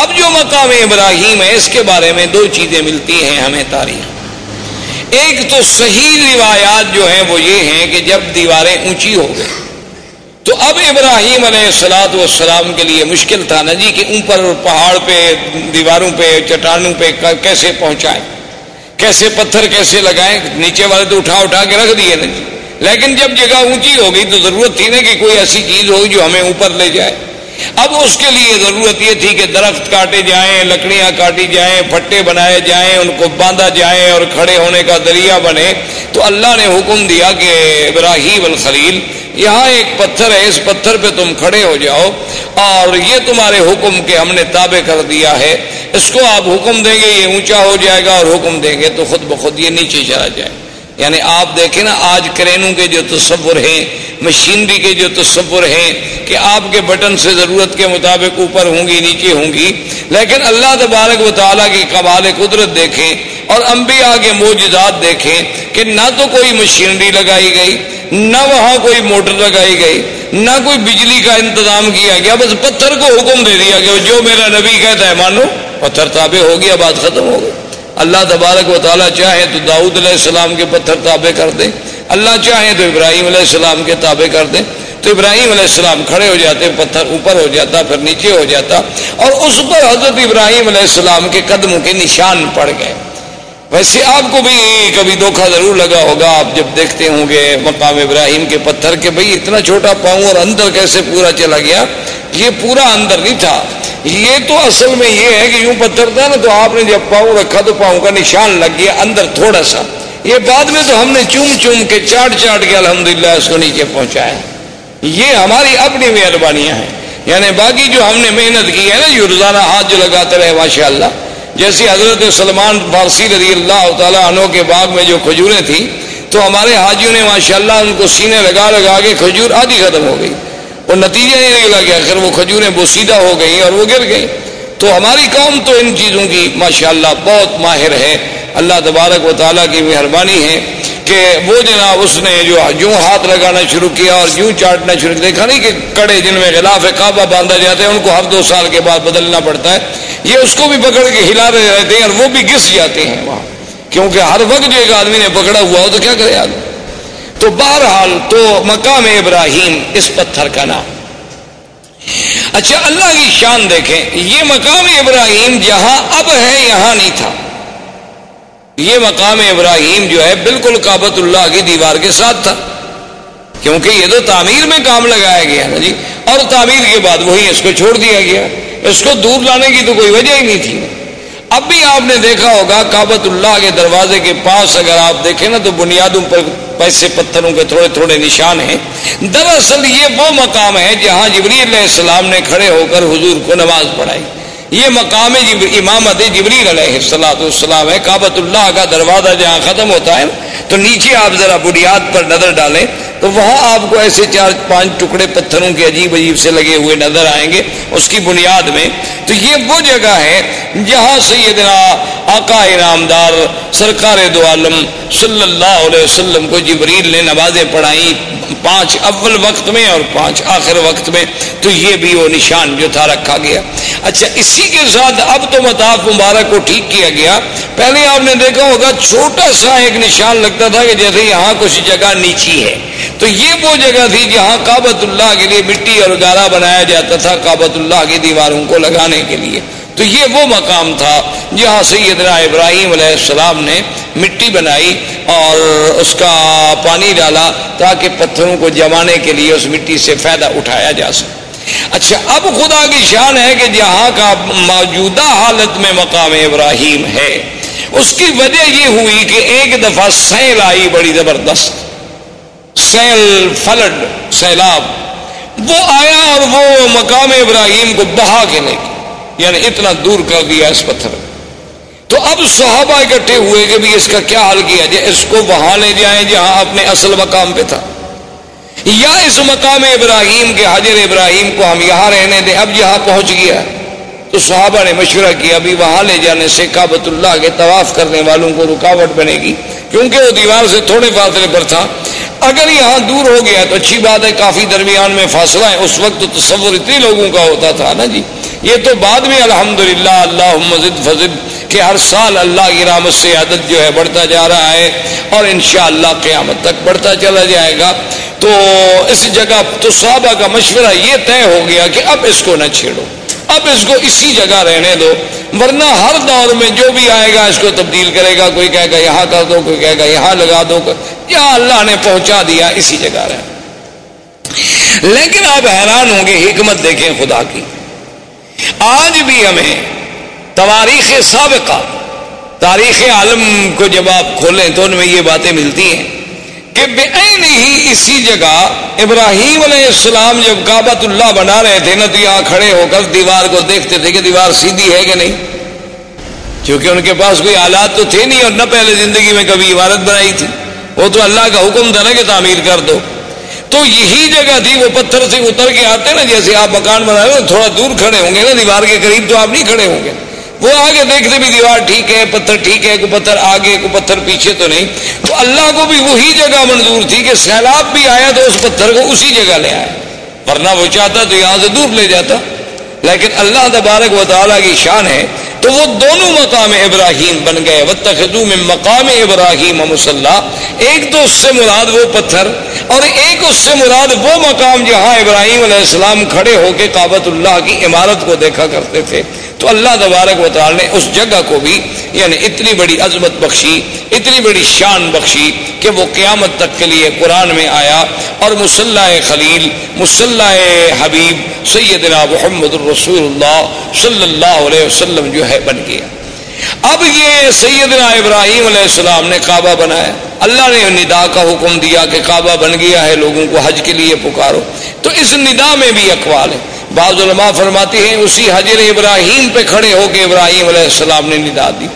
اب جو مقام ابراہیم ہے اس کے بارے میں دو چیزیں ملتی ہیں ہمیں تاریخ، ایک تو صحیح روایات جو ہیں وہ یہ ہیں کہ جب دیواریں اونچی ہو گئیں تو اب ابراہیم علیہ الصلوۃ والسلام کے لیے مشکل تھا نا جی کہ اوپر پہاڑ پہ دیواروں پہ چٹانوں پہ کیسے پہنچائیں، کیسے پتھر کیسے لگائیں، نیچے والے تو اٹھا اٹھا کے رکھ دیے نا جی، لیکن جب جگہ اونچی ہو گئی تو ضرورت تھی نا کہ کوئی ایسی چیز ہو جو ہمیں اوپر لے جائے۔ اب اس کے لیے ضرورت یہ تھی کہ درخت کاٹے جائیں، لکڑیاں کاٹی جائیں، پھٹے بنائے جائیں، ان کو باندھا جائے اور کھڑے ہونے کا ذریعہ بنے۔ تو اللہ نے حکم دیا کہ ابراہیم الخلیل یہاں ایک پتھر ہے، اس پتھر پہ تم کھڑے ہو جاؤ اور یہ تمہارے حکم کے ہم نے تابع کر دیا ہے، اس کو آپ حکم دیں گے یہ اونچا ہو جائے گا اور حکم دیں گے تو خود بخود یہ نیچے چلا جائے گا۔ یعنی آپ دیکھیں نا آج کرینوں کے جو تصور ہیں، مشینری کے جو تصور ہیں کہ آپ کے بٹن سے ضرورت کے مطابق اوپر ہوں گی نیچے ہوں گی، لیکن اللہ تبارک و تعالیٰ کی کمال قدرت دیکھیں اور انبیاء کے معجزات دیکھیں کہ نہ تو کوئی مشینری لگائی گئی، نہ وہاں کوئی موٹر لگائی گئی، نہ کوئی بجلی کا انتظام کیا گیا، بس پتھر کو حکم دے دیا کہ جو میرا نبی کہتا ہے مانو، پتھر تابع ہو گیا، بات ختم ہو گئی۔ اللہ تبارک و تعالیٰ چاہے تو داؤد علیہ السلام کے پتھر تابع کر دیں، اللہ چاہے تو ابراہیم علیہ السلام کے تابع کر دیں، تو ابراہیم علیہ السلام کھڑے ہو جاتے، پتھر اوپر ہو جاتا، پھر نیچے ہو جاتا، اور اس پر حضرت ابراہیم علیہ السلام کے قدموں کے نشان پڑ گئے۔ ویسے آپ کو بھی کبھی دھوکہ ضرور لگا ہوگا، آپ جب دیکھتے ہوں گے مقام ابراہیم کے پتھر کے بھئی اتنا چھوٹا پاؤں اور اندر کیسے پورا چلا گیا، یہ پورا اندر نہیں تھا، یہ تو اصل میں یہ ہے کہ یوں پتھر تھا نا، تو آپ نے جب پاؤں رکھا تو پاؤں کا نشان لگ گیا اندر تھوڑا سا، یہ بعد میں تو ہم نے چوم چوم کے چاٹ چاٹ کے الحمدللہ اس کو نیچے پہنچایا، یہ ہماری اپنی مہربانیاں ہیں۔ یعنی باقی جو ہم نے محنت کی ہے نا، یہ روزانہ ہاتھ جو لگاتے رہے ماشاءاللہ، جیسے حضرت سلمان فارسی رضی اللہ تعالیٰ عنہ کے باغ میں جو کھجوریں تھیں تو ہمارے حاجیوں نے ماشاءاللہ ان کو سینے لگا لگا کے کھجور آدھی ختم ہو گئی، اور نتیجہ یہ نکلا کہ آخر وہ کھجوریں بوسیدہ ہو گئیں اور وہ گر گئیں۔ تو ہماری قوم تو ان چیزوں کی ماشاءاللہ بہت ماہر ہے، اللہ تبارک و تعالیٰ کی مہربانی ہے کہ وہ جناب اس نے جو یوں ہاتھ لگانا شروع کیا اور یوں چاٹنا شروع، دیکھا نہیں کہ کڑے جن میں غلاف کعبہ باندھا جاتے ہیں ان کو ہر دو سال کے بعد بدلنا پڑتا ہے، یہ اس کو بھی پکڑ کے ہلا رہے رہتے ہیں اور وہ بھی گس جاتے ہیں وہاں، کیونکہ ہر وقت جو ایک آدمی نے پکڑا ہوا ہو تو کیا کرے آدمی۔ تو بہرحال تو مقام ابراہیم اس پتھر کا نام۔ اچھا اللہ کی شان دیکھیں، یہ مقام ابراہیم جہاں اب ہے یہاں نہیں تھا، یہ مقام ابراہیم جو ہے بالکل کعبۃ اللہ کی دیوار کے ساتھ تھا، کیونکہ یہ تو تعمیر میں کام لگایا گیا نا جی، اور تعمیر کے بعد وہی اس کو چھوڑ دیا گیا، اس کو دور لانے کی تو کوئی وجہ ہی نہیں تھی۔ اب بھی آپ نے دیکھا ہوگا کعبۃ اللہ کے دروازے کے پاس اگر آپ دیکھیں نا تو بنیادوں پر پیسے پتھروں کے تھوڑے تھوڑے نشان ہیں۔ دراصل یہ وہ مقام ہے جہاں جبریل علیہ السلام نے کھڑے ہو کر حضور کو نماز پڑھائی، یہ مقام امامت جبریل علیہ السلام ہے۔ کعبۃ اللہ کا دروازہ جہاں ختم ہوتا ہے تو نیچے آپ ذرا بنیاد پر نظر ڈالیں تو وہاں آپ کو ایسے چار پانچ ٹکڑے پتھروں کے عجیب عجیب سے لگے ہوئے نظر آئیں گے اس کی بنیاد میں۔ تو یہ وہ جگہ ہے جہاں سیدنا آقا انعامدار سرکار دو عالم صلی اللہ علیہ وسلم کو جبریل نے نمازیں پڑھائیں، پانچ اول وقت میں اور پانچ آخر وقت میں. تو یہ بھی وہ نشان جو تھا رکھا گیا. اچھا اسی کے ساتھ اب تو مطاف مبارک کو ٹھیک کیا گیا. پہلے آپ نے دیکھا ہوگا چھوٹا سا ایک نشان لگتا تھا کہ جیسے یہاں کچھ جگہ نیچی ہے, تو یہ وہ جگہ تھی جہاں کعبۃ اللہ کے لیے مٹی اور گارا بنایا جاتا تھا کعبۃ اللہ کی دیواروں کو لگانے کے لیے. تو یہ وہ مقام تھا جہاں سیدنا ابراہیم علیہ السلام نے مٹی بنائی اور اس کا پانی ڈالا تاکہ پتھروں کو جمانے کے لیے اس مٹی سے فائدہ اٹھایا جا سکے. اچھا اب خدا کی شان ہے کہ جہاں کا موجودہ حالت میں مقام ابراہیم ہے, اس کی وجہ یہ ہوئی کہ ایک دفعہ سیل آئی بڑی زبردست, سیل فلڈ سیلاب وہ آیا اور وہ مقام ابراہیم کو بہا کے لے گیا, یعنی اتنا دور کر دیا اس پتھر. تو اب صحابہ اکٹھے ہوئے کہ بھی اس کا کیا حل کیا جائے, اس کو وہاں لے جائیں جہاں اپنے اصل مقام پہ تھا, یا اس مقام ابراہیم کے حجر ابراہیم کو ہم یہاں رہنے دیں, اب یہاں پہنچ گیا. تو صحابہ نے مشورہ کیا بھی وہاں لے جانے سے کعبۃ اللہ کے طواف کرنے والوں کو رکاوٹ بنے گی, کیونکہ وہ دیوار سے تھوڑے فاصلے پر تھا. اگر یہاں دور ہو گیا تو اچھی بات ہے, کافی درمیان میں فاصلہ ہے. اس وقت تو تصور اتنے لوگوں کا ہوتا تھا نا جی. یہ تو بعد میں الحمدللہ اللہم زد فزد کہ ہر سال اللہ کی رحمت سے عدد جو ہے بڑھتا جا رہا ہے, اور انشاءاللہ قیامت تک بڑھتا چلا جائے گا. تو اس جگہ تو صحابہ کا مشورہ یہ طے ہو گیا کہ اب اس کو نہ چھیڑو, اب اس کو اسی جگہ رہنے دو, ورنہ ہر دور میں جو بھی آئے گا اس کو تبدیل کرے گا. کوئی کہے گا یہاں کر دو, کوئی کہے گا یہاں لگا دو, یہاں اللہ نے پہنچا دیا اسی جگہ رہے. لیکن آپ حیران ہوں گے, حکمت دیکھیں خدا کی. آج بھی ہمیں تواریخ سابقہ, تاریخ عالم کو جب آپ کھولیں تو ان میں یہ باتیں ملتی ہیں کہ بے عین ہی اسی جگہ ابراہیم علیہ السلام جب کعبۃ اللہ بنا رہے تھے نا, تو یہاں کھڑے ہو کر دیوار کو دیکھتے تھے کہ دیوار سیدھی ہے کہ نہیں, کیونکہ ان کے پاس کوئی آلات تو تھے نہیں اور نہ پہلے زندگی میں کبھی عمارت بنائی تھی. وہ تو اللہ کا حکم تھا نا کہ تعمیر کر دو. تو یہی جگہ تھی, وہ پتھر سے اتر کے آتے نا, جیسے آپ مکان بنا رہے ہو تھوڑا دور کھڑے ہوں گے نا, دیوار کے قریب تو آپ نہیں کھڑے ہوں گے. وہ آگے دیکھتے بھی دیوار ٹھیک ہے, پتھر ٹھیک ہے, کوئی پتھر آگے کوئی پتھر پیچھے تو نہیں. تو اللہ کو بھی وہی جگہ منظور تھی کہ سیلاب بھی آیا تو اس پتھر کو اسی جگہ لے آیا, ورنہ وہ چاہتا تو یہاں سے دور لے جاتا. لیکن اللہ تبارک و تعالیٰ کی شان ہے, تو وہ دونوں مقام ابراہیم بن گئے. واتخذوا من مقام ابراہیم مصلی, ایک تو اس سے مراد وہ پتھر اور ایک اس سے مراد وہ مقام جہاں ابراہیم علیہ السلام کھڑے ہو کے کعبۃ اللہ کی عمارت کو دیکھا کرتے تھے. تو اللہ تبارک و تعالی نے اس جگہ کو بھی یعنی اتنی بڑی عظمت بخشی, اتنی بڑی شان بخشی کہ وہ قیامت تک کے لیے قرآن میں آیا. اور مصلی خلیل, مصلی حبیب سیدنا محمد الرسول اللہ صلی اللہ علیہ وسلم جو ہے بن گیا. اب یہ سیدنا ابراہیم علیہ السلام نے کعبہ بنایا, اللہ نے ندا کا حکم دیا کہ کعبہ بن گیا ہے, لوگوں کو حج کے لیے پکارو. تو اس ندا میں بھی اقوال ہیں. بعض علماء فرماتے ہیں اسی حجر ابراہیم پہ کھڑے ہو کے ابراہیم علیہ السلام نے ندا دی.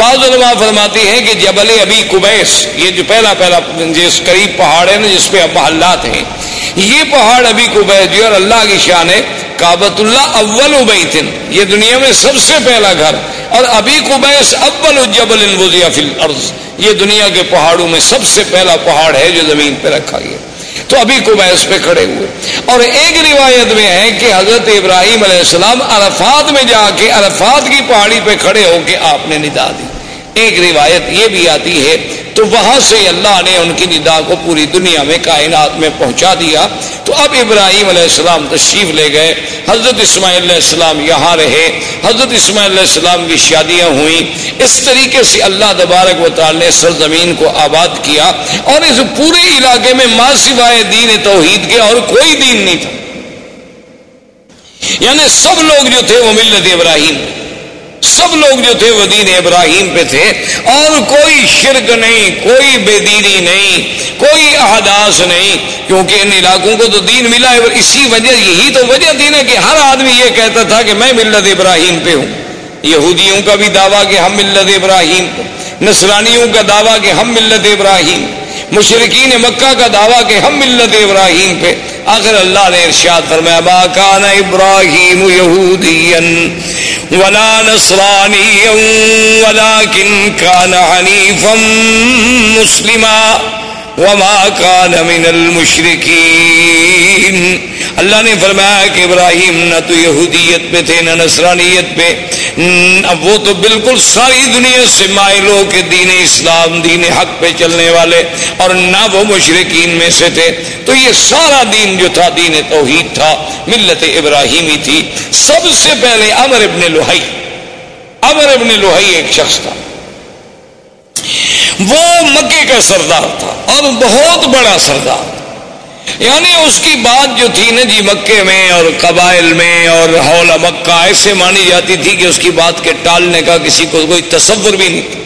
بعض علماء فرماتے ہیں کہ جبل ابی قبیس, یہ جو پہلا پہلا جس قریب پہاڑ ہے نا, جس پہ اب محلات ہیں, یہ پہاڑ ابی قبیس جو, اور اللہ کی شان ہے کعبۃ اللہ اول بیت, یہ دنیا میں سب سے پہلا گھر, اور ابی قبیس اول جبل وضع فی الارض, یہ دنیا کے پہاڑوں میں سب سے پہلا پہاڑ ہے جو زمین پہ رکھا گیا. تو ابھی قبیس پہ کھڑے ہوئے. اور ایک روایت میں ہے کہ حضرت ابراہیم علیہ السلام عرفات میں جا کے عرفات کی پہاڑی پہ کھڑے ہو کے آپ نے ندا دی. ایک روایت یہ بھی آتی ہے. تو وہاں سے اللہ نے ان کی ندا کو پوری دنیا میں کائنات میں پہنچا دیا. تو اب ابراہیم علیہ السلام تشریف لے گئے, حضرت اسماعیل علیہ السلام یہاں رہے, حضرت اسماعیل علیہ السلام کی شادیاں ہوئیں. اس طریقے سے اللہ تبارک و تعالی نے سرزمین کو آباد کیا, اور اس پورے علاقے میں ماں سوائے دین توحید کے اور کوئی دین نہیں تھا. یعنی سب لوگ جو تھے وہ ملت ابراہیم, سب لوگ جو تھے وہ دین ابراہیم پہ تھے, اور کوئی شرک نہیں, کوئی بے دینی نہیں, کوئی احداث نہیں, کیونکہ ان علاقوں کو تو دین ملا ہے. اسی وجہ, یہی تو وجہ تھی نا کہ ہر آدمی یہ کہتا تھا کہ میں ملت ابراہیم پہ ہوں. یہودیوں کا بھی دعویٰ کہ ہم ملت ابراہیم پہ, نصرانیوں کا دعویٰ کہ ہم ملت ابراہیم, مشرکین مکہ کا دعویٰ کہ ہم ملت ابراہیم پہ. آخر اللہ نے ارشاد فرمایا ما کان ابراہیم یہودیاً ولا نصرانیاً ولکن کان حنیفاً مسلما وما كان من المشرکین. اللہ نے فرمایا کہ ابراہیم نہ تو یہودیت پہ تھے نہ نصرانیت پہ، اب وہ تو بالکل ساری دنیا سے مائل ہو کے دین اسلام دین حق پہ چلنے والے، اور نہ وہ مشرکین میں سے تھے. تو یہ سارا دین جو تھا دین توحید تھا، ملت ابراہیمی تھی. سب سے پہلے عمر ابن لوہی، عمر ابن لوہی ایک شخص تھا، وہ مکے کا سردار تھا اور بہت بڑا سردار تھا. یعنی اس کی بات جو تھی نا جی مکے میں اور قبائل میں اور حول مکہ ایسے مانی جاتی تھی کہ اس کی بات کے ٹالنے کا کسی کو کوئی تصور بھی نہیں تھا.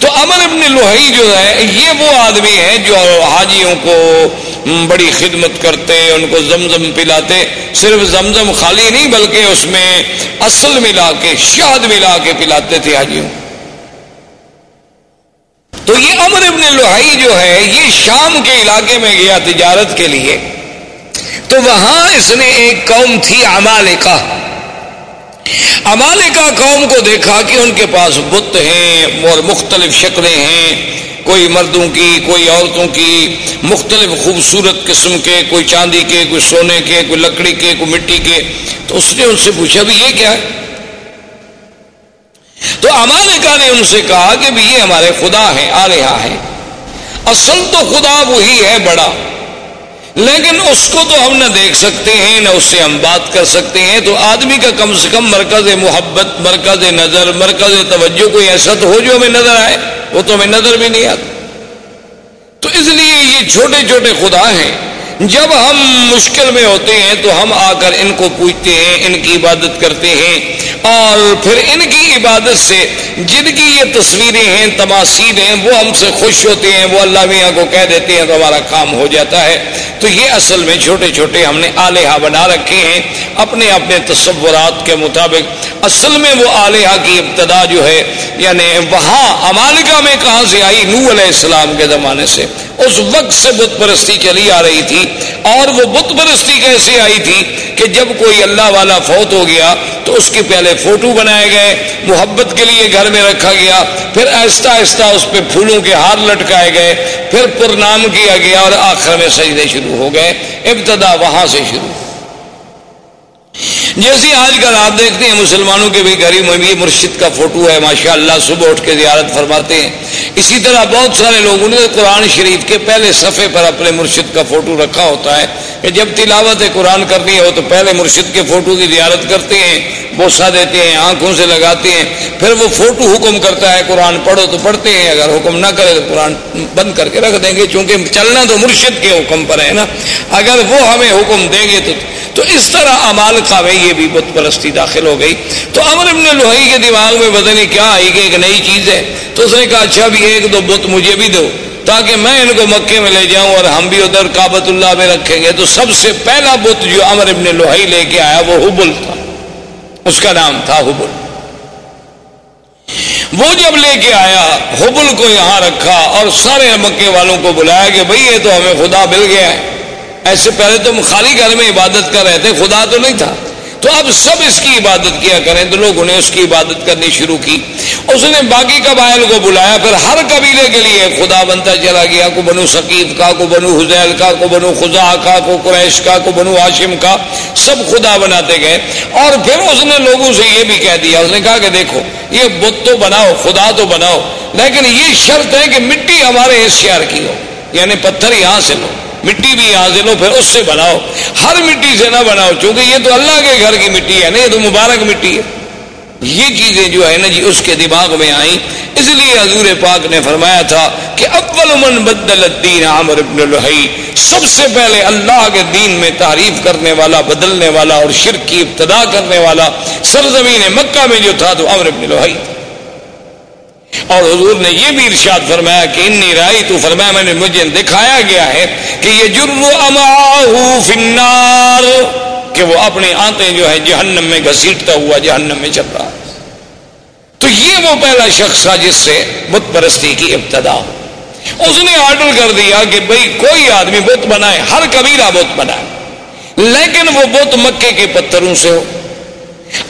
تو عمر ابن لوہی جو ہے یہ وہ آدمی ہے جو حاجیوں کو بڑی خدمت کرتے، ان کو زمزم پلاتے. صرف زمزم خالی نہیں بلکہ اس میں اصل ملا کے شہد ملا کے پلاتے تھے حاجیوں. تو یہ عمر ابن لوہی جو ہے یہ شام کے علاقے میں گیا تجارت کے لیے. تو وہاں اس نے ایک قوم تھی عمالقہ، عمالقہ قوم کو دیکھا کہ ان کے پاس بت ہیں اور مختلف شکلیں ہیں، کوئی مردوں کی کوئی عورتوں کی، مختلف خوبصورت قسم کے، کوئی چاندی کے کوئی سونے کے کوئی لکڑی کے کوئی مٹی کے. تو اس نے ان سے پوچھا بھی یہ کیا ہے؟ تو عمالقہ نے ان سے کہا کہ بھی یہ ہمارے خدا ہیں آلہہ ہیں. اصل تو خدا وہی ہے بڑا، لیکن اس کو تو ہم نہ دیکھ سکتے ہیں نہ اس سے ہم بات کر سکتے ہیں. تو آدمی کا کم سے کم مرکز محبت، مرکز نظر، مرکز توجہ کوئی ایسا تو ہو جو ہمیں نظر آئے، وہ تو ہمیں نظر بھی نہیں آتا. تو اس لیے یہ چھوٹے چھوٹے خدا ہیں، جب ہم مشکل میں ہوتے ہیں تو ہم آ کر ان کو پوچھتے ہیں، ان کی عبادت کرتے ہیں. اور پھر ان کی عبادت سے جن کی یہ تصویریں ہیں تماثیر ہیں وہ ہم سے خوش ہوتے ہیں، وہ اللہ میاں کو کہہ دیتے ہیں تو ہمارا کام ہو جاتا ہے. تو یہ اصل میں چھوٹے چھوٹے ہم نے آلیہ بنا رکھے ہیں اپنے اپنے تصورات کے مطابق. اصل میں وہ آلیہ کی ابتدا جو ہے یعنی وہاں عمالقہ میں کہاں سے آئی؟ نوح علیہ السلام کے زمانے سے، اس وقت سے بت پرستی چلی آ رہی تھی. اور وہ بت پرستی کیسے آئی تھی کہ جب کوئی اللہ والا فوت ہو گیا تو اس کے پہلے فوٹو بنائے گئے، محبت کے لیے گھر میں رکھا گیا، پھر آہستہ آہستہ اس پہ پھولوں کے ہار لٹکائے گئے، پھر پرنام کیا گیا اور آخر میں سجدے شروع ہو گئے. ابتدا وہاں سے شروع. جیسے آج کل آپ دیکھتے ہیں مسلمانوں کے بھی گھر میں بھی مرشد کا فوٹو ہے ماشاءاللہ، صبح اٹھ کے زیارت فرماتے ہیں. اسی طرح بہت سارے لوگوں نے قرآن شریف کے پہلے صفحے پر اپنے مرشد کا فوٹو رکھا ہوتا ہے کہ جب تلاوت قرآن کرنی ہو تو پہلے مرشد کے فوٹو کی زیارت کرتے ہیں، بوسہ دیتے ہیں، آنکھوں سے لگاتے ہیں، پھر وہ فوٹو حکم کرتا ہے قرآن پڑھو تو پڑھتے ہیں، اگر حکم نہ کرے تو قرآن بند کر کے رکھ دیں گے. چونکہ چلنا تو مرشد کے حکم پر ہے نا، اگر وہ ہمیں حکم دیں گے تو تو اس طرح عمالقہ میں یہ بھی بت پرستی داخل ہو گئی. تو عمر ابن لوہی کے دماغ میں پتہ نہیں کیا آئی کہ ایک نئی چیز ہے. تو اس نے کہا اچھا بھی ایک دو بت مجھے بھی دو تاکہ میں ان کو مکے میں لے جاؤں اور ہم بھی ادھر کعبۃ اللہ میں رکھیں گے. تو سب سے پہلا بت جو عمر ابن لوہی لے کے آیا وہ حبل تھا، اس کا نام تھا حبل. وہ جب لے کے آیا حبل کو یہاں رکھا اور سارے مکے والوں کو بلایا کہ بھئی یہ تو ہمیں خدا مل گیا ہے، ایسے پہلے تم خالی گھر میں عبادت کر رہے تھے، خدا تو نہیں تھا، تو اب سب اس کی عبادت کیا کریں. تو لوگوں نے اس کی عبادت کرنی شروع کی. اس نے باقی قبائل کو بلایا، پھر ہر قبیلے کے لیے خدا بنتا چلا گیا، کو بنو ثقیف کا، کو بنو حذیل کا، کو بنو خزاع کا، کو قریش کا، کو بنو ہاشم کا، سب خدا بناتے گئے. اور پھر اس نے لوگوں سے یہ بھی کہہ دیا، اس نے کہا کہ دیکھو یہ بت تو بناؤ خدا تو بناؤ، لیکن یہ شرط ہے کہ مٹی ہمارے اس شہر کی ہو، یعنی پتھر یہاں سے لو، مٹی بھی یہاں سے لو، پھر اس سے بناؤ، ہر مٹی سے نہ بناؤ، چونکہ یہ تو اللہ کے گھر کی مٹی ہے نا، یہ تو مبارک مٹی ہے. یہ چیزیں جو ہے نا جی اس کے دماغ میں آئیں. اس لیے حضور پاک نے فرمایا تھا کہ اول من بدل الدین عمر ابن لوہی، سب سے پہلے اللہ کے دین میں تعریف کرنے والا، بدلنے والا اور شرک کی ابتدا کرنے والا سرزمین مکہ میں جو تھا تو عمر ابن لوہی. اور حضور نے یہ بھی ارشاد فرمایا کہ انی رائی، تو فرمایا میں نے مجھے دکھایا گیا ہے کہ یہ جرو اماہو فی النار، کہ وہ اپنے آتے جو ہے جہنم میں گھسیٹتا ہوا جہنم میں چل رہا. تو یہ وہ پہلا شخص تھا جس سے بت پرستی کی ابتدا ہو. اس نے آرڈر کر دیا کہ بھئی کوئی آدمی بت بنائے، ہر قبیلہ بت بنائے، لیکن وہ بت مکے کے پتھروں سے ہو،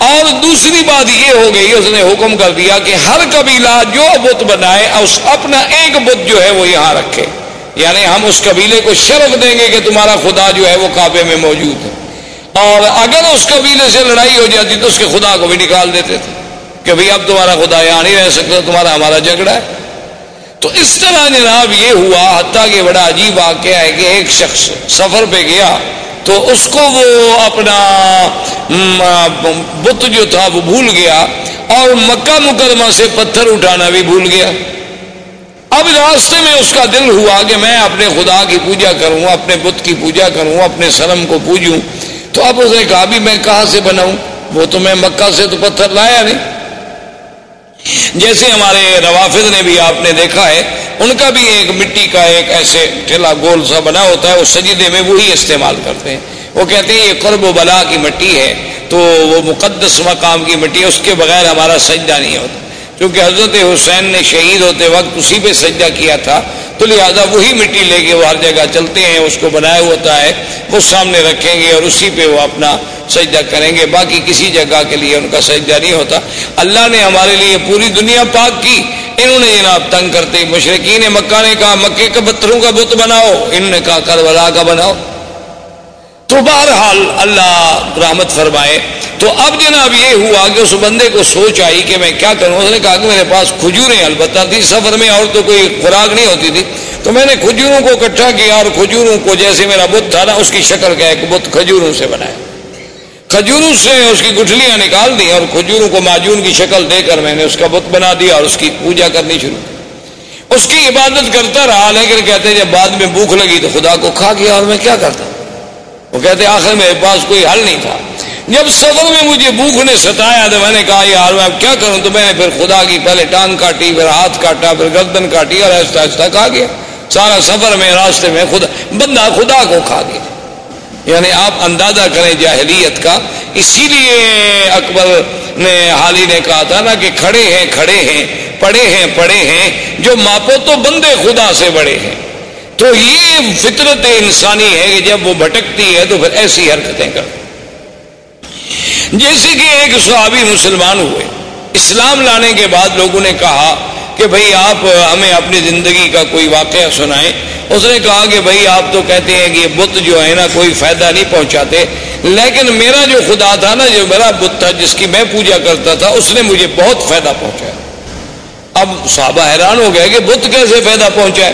اور دوسری بات یہ ہو گئی اس نے حکم کر دیا کہ ہر قبیلہ جو بت بنائے اس اپنا ایک بت جو ہے وہ یہاں رکھے، یعنی ہم اس قبیلے کو شرف دیں گے کہ تمہارا خدا جو ہے وہ کعبے میں موجود ہے، اور اگر اس قبیلے سے لڑائی ہو جاتی تو اس کے خدا کو بھی نکال دیتے تھے کہ بھئی اب تمہارا خدا یہاں نہیں رہ سکتا، تمہارا ہمارا جھگڑا ہے۔ تو اس طرح جناب یہ ہوا، حتیٰ کہ بڑا عجیب واقعہ ہے کہ ایک شخص سفر پہ گیا تو اس کو وہ اپنا بت جو تھا وہ بھول گیا اور مکہ مکرمہ سے پتھر اٹھانا بھی بھول گیا۔ اب راستے میں اس کا دل ہوا کہ میں اپنے خدا کی پوجا کروں، اپنے بت کی پوجا کروں، اپنے صنم کو پوجوں۔ تو اب اس نے کہا بھی میں کہاں سے بناؤں، وہ تو میں مکہ سے تو پتھر لایا نہیں۔ جیسے ہمارے روافض نے بھی آپ نے دیکھا ہے، ان کا بھی ایک مٹی کا ایک ایسے ٹھیلا گول سا بنا ہوتا ہے، وہ سجدے میں وہی استعمال کرتے ہیں۔ وہ کہتے ہیں یہ قرب و بلا کی مٹی ہے، تو وہ مقدس مقام کی مٹی ہے، اس کے بغیر ہمارا سجدہ نہیں ہوتا، کیونکہ حضرت حسین نے شہید ہوتے وقت اسی پہ سجدہ کیا تھا، تو لہذا وہی مٹی لے کے وہ ہر جگہ چلتے ہیں، اس کو بنایا ہوتا ہے، وہ سامنے رکھیں گے اور اسی پہ وہ اپنا سجدہ کریں گے، باقی کسی جگہ کے لیے ان کا سجدہ نہیں ہوتا۔ اللہ نے ہمارے لیے پوری دنیا پاک کی، انہوں نے جناب تنگ کرتے مشرکین مکہ نے کہا مکے کے پتھروں کا بت بناؤ، انہوں نے کہا کربلا کا بناؤ۔ تو بہرحال اللہ رحمت فرمائے۔ تو اب جناب یہ ہوا کہ اس بندے کو سوچ آئی کہ میں کیا کروں، اس نے کہا کہ میرے پاس کھجوریں البتہ تھی، سفر میں اور تو کوئی خوراک نہیں ہوتی تھی، تو میں نے کھجوروں کو اکٹھا کیا اور کھجوروں کو جیسے میرا بت تھا نا اس کی شکل کا ایک بت کھجوروں سے بنایا، کھجوروں سے اس کی گٹھلیاں نکال دی اور کھجوروں کو معجون کی شکل دے کر میں نے اس کا بت بنا دیا اور اس کی پوجا کرنی شروع کی، اس کی عبادت کرتا رہا۔ لیکن کہتے ہیں جب بعد میں بھوک لگی تو خدا کو کھا گیا اور میں کیا کرتا، وہ کہتے ہیں آخر میرے پاس کوئی حل نہیں تھا، جب سفر میں مجھے بھوک نے ستایا تو میں نے کہا یار میں اب کیا کروں، تو میں نے پھر خدا کی پہلے ٹانگ کاٹی، پھر ہاتھ کاٹا، پھر گردن کاٹی اور آہستہ آہستہ کھا گیا، سارا سفر میں راستے میں خدا بندہ خدا کو کھا گیا۔ یعنی آپ اندازہ کریں جاہلیت کا، اسی لیے اکبر نے حالی نے کہا تھا نا کہ کھڑے ہیں کھڑے ہیں، پڑے ہیں پڑے ہیں، جو ماپو تو بندے خدا سے بڑے ہیں۔ تو یہ فطرت انسانی ہے کہ جب وہ بھٹکتی ہے تو پھر ایسی حرکتیں کرتی۔ جیسے کہ ایک صحابی مسلمان ہوئے، اسلام لانے کے بعد لوگوں نے کہا کہ بھئی آپ ہمیں اپنی زندگی کا کوئی واقعہ سنائیں۔ اس نے کہا کہ بھئی آپ تو کہتے ہیں کہ یہ بت جو ہے نا کوئی فائدہ نہیں پہنچاتے، لیکن میرا جو خدا تھا نا، جو میرا بت تھا جس کی میں پوجا کرتا تھا، اس نے مجھے بہت فائدہ پہنچایا۔ اب صحابہ حیران ہو گئے کہ بت کیسے فائدہ پہنچائے؟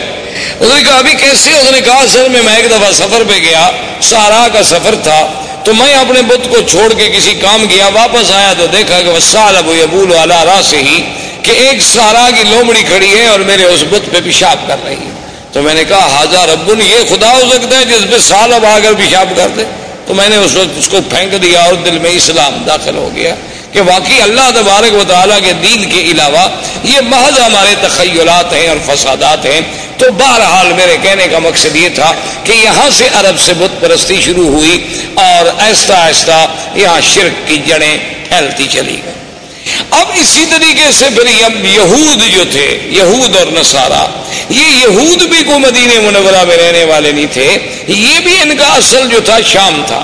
اس نے کہا ابھی کیسے؟ اس نے کہا اصل میں میں ایک دفعہ سفر پہ گیا، سہارا کا سفر تھا، تو میں اپنے بت کو چھوڑ کے کسی کام گیا، واپس آیا تو دیکھا کہ وسال ابو یبول والا راہ سے ہی کہ ایک سارا کی لومڑی کھڑی ہے اور میرے اس بت پہ پیشاب کر رہی ہے۔ تو میں نے کہا ہاذا ربن، یہ خدا ہو سکتا ہے جس پہ سالب آ کر پیشاب کر دے۔ تو میں نے اس وقت اس کو پھینک دیا اور دل میں اسلام داخل ہو گیا کہ واقعی اللہ تبارک و تعالیٰ کے دین کے علاوہ یہ محض ہمارے تخیلات ہیں اور فسادات ہیں۔ تو بہرحال میرے کہنے کا مقصد یہ تھا کہ یہاں سے عرب سے بت پرستی شروع ہوئی اور آہستہ آہستہ یہاں شرک کی جڑیں پھیلتی چلی گئی۔ اب اسی طریقے سے پھر یہود جو تھے، یہود اور نصارہ، یہ یہود بھی کو مدینہ منورہ میں رہنے والے نہیں تھے، یہ بھی ان کا اصل جو تھا شام تھا،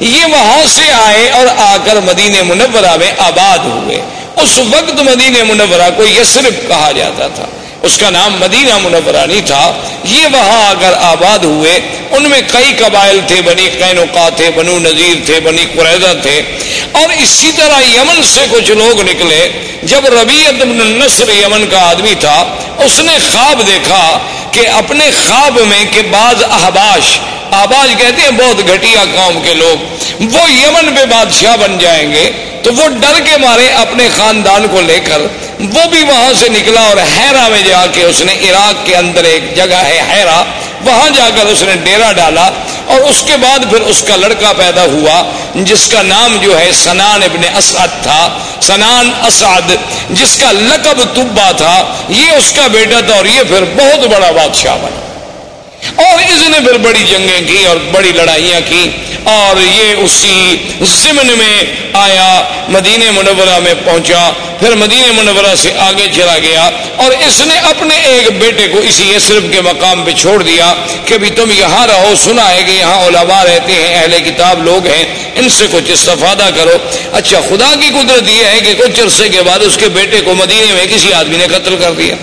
یہ وہاں سے آئے اور آ کر مدینہ منورہ میں آباد ہوئے۔ اس وقت مدینہ منورہ کو یثرب کہا جاتا تھا، اس کا نام مدینہ منورہ نہیں تھا۔ یہ وہاں آ کر آباد ہوئے، ان میں کئی قبائل تھے، بنی قینقاع تھے، بنو نذیر تھے، بنی قریظہ تھے، اور اسی طرح یمن سے کچھ لوگ نکلے۔ جب ربیعہ بن النصر یمن کا آدمی تھا، اس نے خواب دیکھا کہ اپنے خواب میں کہ بعض احباش، آباش کہتے ہیں بہت گھٹیا قوم کے لوگ، وہ یمن پہ بادشاہ بن جائیں گے، تو وہ ڈر کے مارے اپنے خاندان کو لے کر وہ بھی وہاں سے نکلا اور حیرہ میں جا کے اس نے، عراق کے اندر ایک جگہ ہے حیرہ، وہاں جا کر اس نے ڈیرا ڈالا، اور اس کے بعد پھر اس کا لڑکا پیدا ہوا جس کا نام جو ہے سنان ابن اسعد تھا، سنان اسعد، جس کا لقب طبہ تھا، یہ اس کا بیٹا تھا، اور یہ پھر بہت بڑا بادشاہ بنا، اور اس نے پھر بڑی جنگیں کی اور بڑی لڑائیاں کی، اور یہ اسی ضمن میں آیا مدینہ منورہ میں پہنچا، پھر مدینہ منورہ سے آگے چلا گیا، اور اس نے اپنے ایک بیٹے کو اسی یثرب کے مقام پہ چھوڑ دیا کہ بھی تم یہاں رہو، سنا ہے کہ یہاں علماء رہتے ہیں، اہل کتاب لوگ ہیں، ان سے کچھ استفادہ کرو. اچھا خدا کی قدرت یہ ہے کہ کچھ عرصے کے بعد اس کے بیٹے کو مدینے میں کسی آدمی نے قتل کر دیا.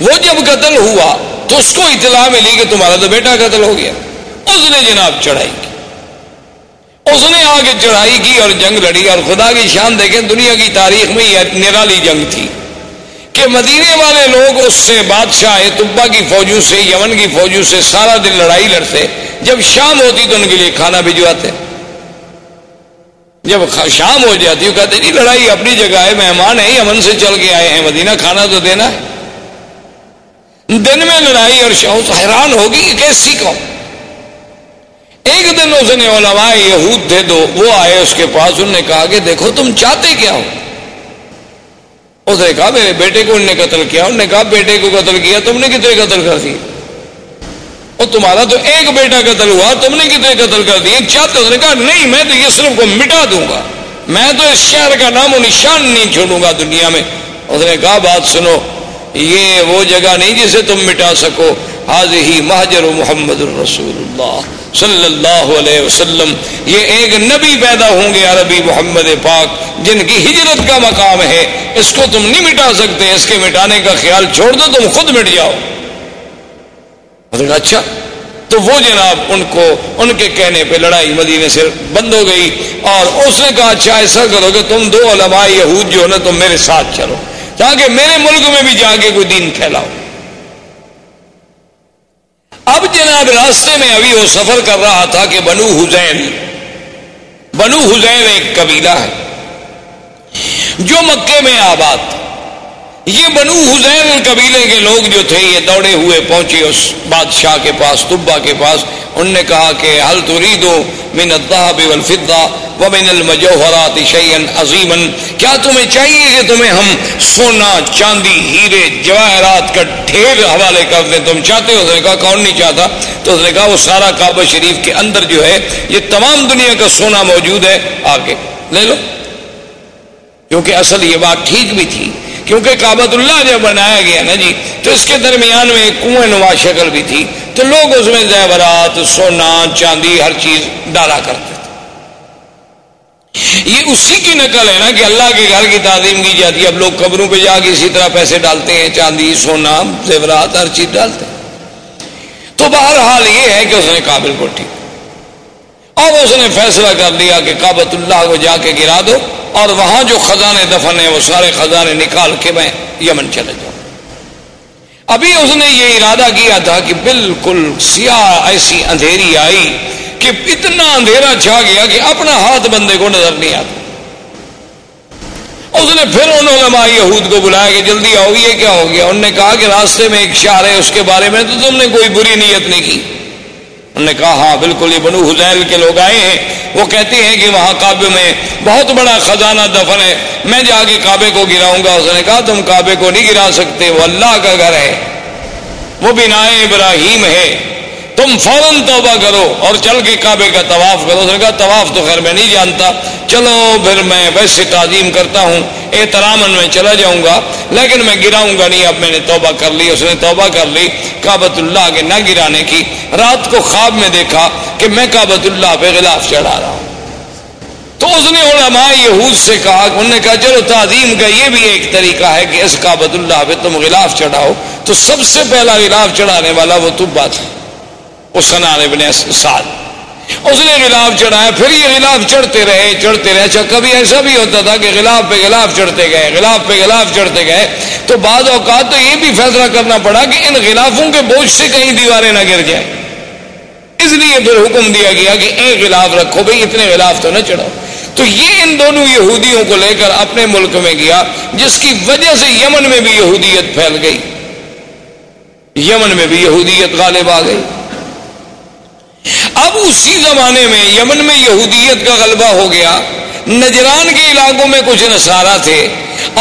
وہ جب قتل ہوا تو اس کو اطلاع ملی کہ تمہارا تو بیٹا قتل ہو گیا. اس نے جناب چڑھائی کی, اس نے آگے چڑھائی کی اور جنگ لڑی. اور خدا کی شان دیکھیں, دنیا کی تاریخ میں یہ نرالی جنگ تھی کہ مدینے والے لوگ اس سے بادشاہ طبا کی فوجوں سے, یمن کی فوجوں سے سارا دن لڑائی لڑتے. جب شام ہوتی تو ان کے لیے کھانا بھجواتے. جب شام ہو جاتی وہ کہتے نہیں لڑائی اپنی جگہ ہے, مہمان ہیں, یمن سے چل کے آئے ہیں مدینہ, کھانا تو دینا ہے. دن میں لڑائی اور شاہ حیران ہوگی کہ کیسی قوم. ایک دن اس نے علماء یہود تھے دو, وہ آئے اس کے پاس. انہوں نے کہا کہ دیکھو تم چاہتے کیا ہو. اس نے کہا میرے بیٹے کو انہوں نے قتل کیا. انہوں نے کہا بیٹے کو قتل کیا, تم نے کتنے قتل کر دیے, اور تمہارا تو ایک بیٹا قتل ہوا, تم نے کتنے قتل کر دیے چاہتے. اس نے کہا نہیں, میں تو یہ صرف کو مٹا دوں گا, میں تو اس شہر کا نام و نشان نہیں چھوڑوں گا دنیا میں. اس نے کہا بات سنو, یہ وہ جگہ نہیں جسے تم مٹا سکو. ہی مہجر محمد الرسول اللہ صلی اللہ علیہ وسلم, یہ ایک نبی پیدا ہوں گے عربی محمد پاک جن کی ہجرت کا مقام ہے. اس کو تم نہیں مٹا سکتے, اس کے مٹانے کا خیال چھوڑ دو, تم خود مٹ جاؤ. اچھا تو وہ جناب ان کو ان کے کہنے پہ لڑائی مدینے سے بند ہو گئی. اور اس نے کہا اچھا ایسا کرو کہ تم دو علماء یہود جو ہے نا تم میرے ساتھ چلو, تاکہ میرے ملک میں بھی جا کے کوئی دین پھیلاؤ. اب جناب راستے میں ابھی وہ سفر کر رہا تھا کہ بنو حزین, بنو حزین ایک قبیلہ ہے جو مکے میں آباد. یہ بنو حزین قبیلے کے لوگ جو تھے یہ دوڑے ہوئے پہنچے اس بادشاہ کے پاس, طبا کے پاس. انہوں نے کہا کہ هل تريد من الذهب والفضة ومن المجوهرات شيئا عظيما, کیا تمہیں چاہیے کہ تمہیں ہم سونا چاندی ہیرے جواہرات کا ڈھیر حوالے کر دیں, تم چاہتے ہو؟ اس نے کہا کون نہیں چاہتا. تو اس نے کہا وہ سارا کعبہ شریف کے اندر جو ہے یہ تمام دنیا کا سونا موجود ہے, آگے لے لو. کیونکہ اصل یہ بات ٹھیک بھی تھی, کیونکہ کعبۃ اللہ جب بنایا گیا نا جی تو اس کے درمیان میں ایک کنویں نما شکل بھی تھی, تو لوگ اس میں زیورات سونا چاندی ہر چیز ڈالا کرتے تھے. یہ اسی کی نقل ہے نا کہ اللہ کے گھر کی تعظیم کی جاتی ہے. اب لوگ قبروں پہ جا کے اسی طرح پیسے ڈالتے ہیں, چاندی سونا زیورات ہر چیز ڈالتے ہیں. تو بہرحال یہ ہے کہ اس نے قابل کو ٹھیک, اور اس نے فیصلہ کر لیا کہ کعبۃ اللہ کو جا کے گرا دو اور وہاں جو خزانے دفن ہیں وہ سارے خزانے نکال کے میں یمن چلے جاؤں. ابھی اس نے یہ ارادہ کیا تھا کہ بالکل سیاہ ایسی اندھیری آئی کہ اتنا اندھیرا چھا گیا کہ اپنا ہاتھ بندے کو نظر نہیں آتا. اس نے پھر ان علماء یہود کو بلایا کہ جلدی آؤ, یہ کیا ہو گیا؟ انہوں نے کہا کہ راستے میں ایک شہر ہے, اس کے بارے میں تو تم نے کوئی بری نیت نہیں کی. انہوں نے کہا ہاں بالکل, یہ بنو حزیل کے لوگ آئے ہیں, وہ کہتے ہیں کہ وہاں کعبے میں بہت بڑا خزانہ دفن ہے, میں جا کے کعبے کو گراؤں گا. اس نے کہا تم کعبے کو نہیں گرا سکتے, وہ اللہ کا گھر ہے, وہ بنا ابراہیم ہے, تم فوراً توبہ کرو اور چل کے کعبے کا طواف کرو. اس نے کہا طواف تو خیر میں نہیں جانتا, چلو پھر میں ویسے تعظیم کرتا ہوں, احتراماً میں چلا جاؤں گا, لیکن میں گراؤں گا نہیں, اب میں نے توبہ کر لی. اس نے توبہ کر لی کعبۃ اللہ کے نہ گرانے کی. رات کو خواب میں دیکھا کہ میں کعبۃ اللہ پہ غلاف چڑھا رہا ہوں. تو اس نے علماء یہود سے کہا, انہوں نے کہا چلو تعظیم کا یہ بھی ایک طریقہ ہے کہ اس کعبۃ اللہ پہ تم غلاف چڑھاؤ. تو سب سے پہلا غلاف چڑھانے والا وہ طبا تھا, سنان ابن سعد. اس نے غلاف چڑھایا, پھر یہ غلاف چڑھتے رہے چڑھتے رہے اچھا کبھی ایسا بھی ہوتا تھا کہ غلاف پہ غلاف چڑھتے گئے, غلاف پہ غلاف چڑھتے گئے. تو بعض اوقات تو یہ بھی فیصلہ کرنا پڑا کہ ان غلافوں کے بوجھ سے کہیں دیواریں نہ گر جائیں, اس لیے پھر حکم دیا گیا کہ ایک غلاف رکھو بھائی, اتنے غلاف تو نہ چڑھاؤ. تو یہ ان دونوں یہودیوں کو لے کر اپنے ملک میں گیا, جس کی وجہ سے یمن میں بھی یہودیت پھیل گئی, یمن میں بھی یہودیت غالب آ گئی. اب اسی زمانے میں یمن میں یہودیت کا غلبہ ہو گیا, نجران کے علاقوں میں کچھ نصارہ تھے,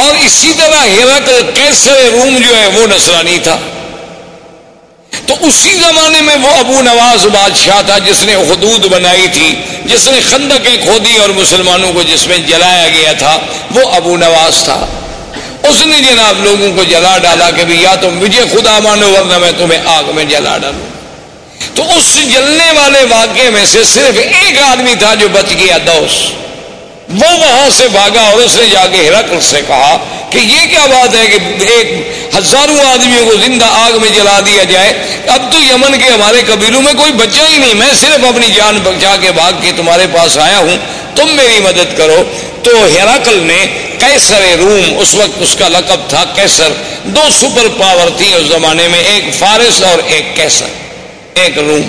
اور اسی طرح ہرقل قیصر روم جو ہے وہ نصرانی تھا. تو اسی زمانے میں وہ ابو نواس بادشاہ تھا جس نے حدود بنائی تھی, جس نے خندقیں کھودی اور مسلمانوں کو جس میں جلایا گیا تھا, وہ ابو نواس تھا. اس نے جناب لوگوں کو جلا ڈالا کہ بھی یا تم مجھے خدا مانو ورنہ میں تمہیں آگ میں جلا ڈالوں. تو اس جلنے والے واقعے میں سے صرف ایک آدمی تھا جو بچ گیا، دوس، وہ وہاں سے بھاگا اور اس نے جا کے ہرقل سے کہا کہ یہ کیا بات ہے کہ ایک ہزاروں آدمیوں کو زندہ آگ میں جلا دیا جائے، اب تو یمن کے ہمارے قبیلوں میں کوئی بچا ہی نہیں، میں صرف اپنی جان بچا کے بھاگ کے تمہارے پاس آیا ہوں، تم میری مدد کرو۔ تو ہرقل نے قیصر روم، اس وقت اس کا لقب تھا قیصر، دو سپر پاور تھیں اس زمانے میں، ایک فارس اور ایک قیصر، ایک روم،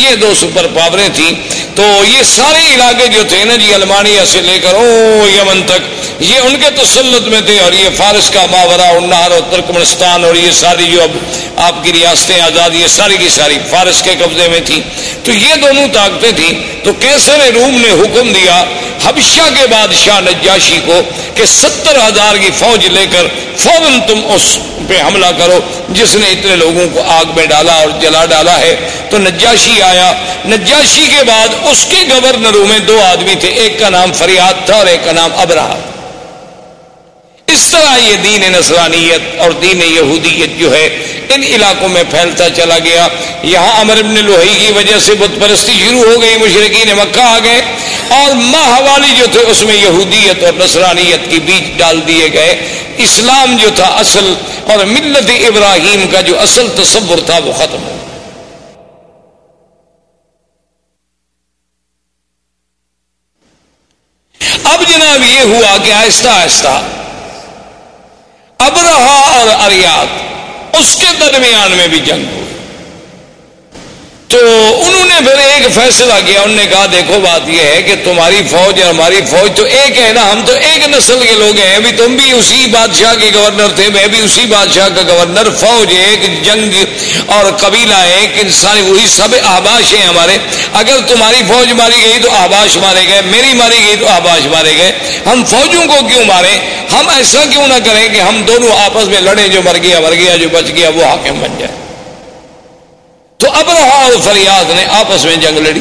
یہ دو سپر پاوریں تھیں۔ تو یہ سارے علاقے جو تھے نا جی، المانیہ سے لے کر او یمن تک، یہ ان کے تسلط میں تھے، اور یہ فارس کا ماورا النہر اور ترکمنستان اور یہ ساری جو اب آپ کی ریاستیں آزاد، یہ ساری کی ساری فارس کے قبضے میں تھی۔ تو یہ دونوں طاقتیں تھیں۔ تو قیصر روم نے حکم دیا حبشہ کے بادشاہ نجاشی کو کہ ستر ہزار کی فوج لے کر فوراً تم اس پہ حملہ کرو جس نے اتنے لوگوں کو آگ میں ڈالا اور جلا ڈالا ہے۔ تو نجاشی آیا، نجاشی کے بعد اس کے گورنروں میں دو آدمی تھے، ایک کا نام فریاد تھا اور ایک کا نام ابرہ۔ اس طرح یہ دین نصرانیت اور دین یہودیت جو ہے ان علاقوں میں پھیلتا چلا گیا۔ یہاں عمرو بن لوہی کی وجہ سے بت پرستی شروع ہو گئی، مشرکین مکہ آ گئے، اور ماہوالی جو تھے اس میں یہودیت اور نصرانیت کی بیج ڈال دیے گئے۔ اسلام جو تھا اصل اور ملت ابراہیم کا جو اصل تصور تھا وہ ختم ہو گیا۔ اب جناب یہ ہوا کہ آہستہ آہستہ ابرہ اور اریاد اس کے درمیان میں بھی جنگ ہوئی۔ تو انہوں نے پھر ایک فیصلہ کیا، انہوں نے کہا دیکھو بات یہ ہے کہ تمہاری فوج اور ہماری فوج تو ایک ہے نا، ہم تو ایک نسل کے لوگ ہیں، ابھی تم بھی اسی بادشاہ کے گورنر تھے، میں بھی اسی بادشاہ کا گورنر، فوج ایک، جنگ اور قبیلہ ایک، انسان وہی سب احباش ہیں ہمارے، اگر تمہاری فوج ماری گئی تو احباش مارے گئے، میری ماری گئی تو احباش مارے گئے، ہم فوجوں کو کیوں ماریں، ہم ایسا کیوں نہ کریں کہ ہم دونوں آپس میں لڑیں، جو مر گیا مر گیا، جو بچ گیا وہ حاکم بن جائے۔ تو ابرہ اور فریاد نے آپس میں جنگ لڑی۔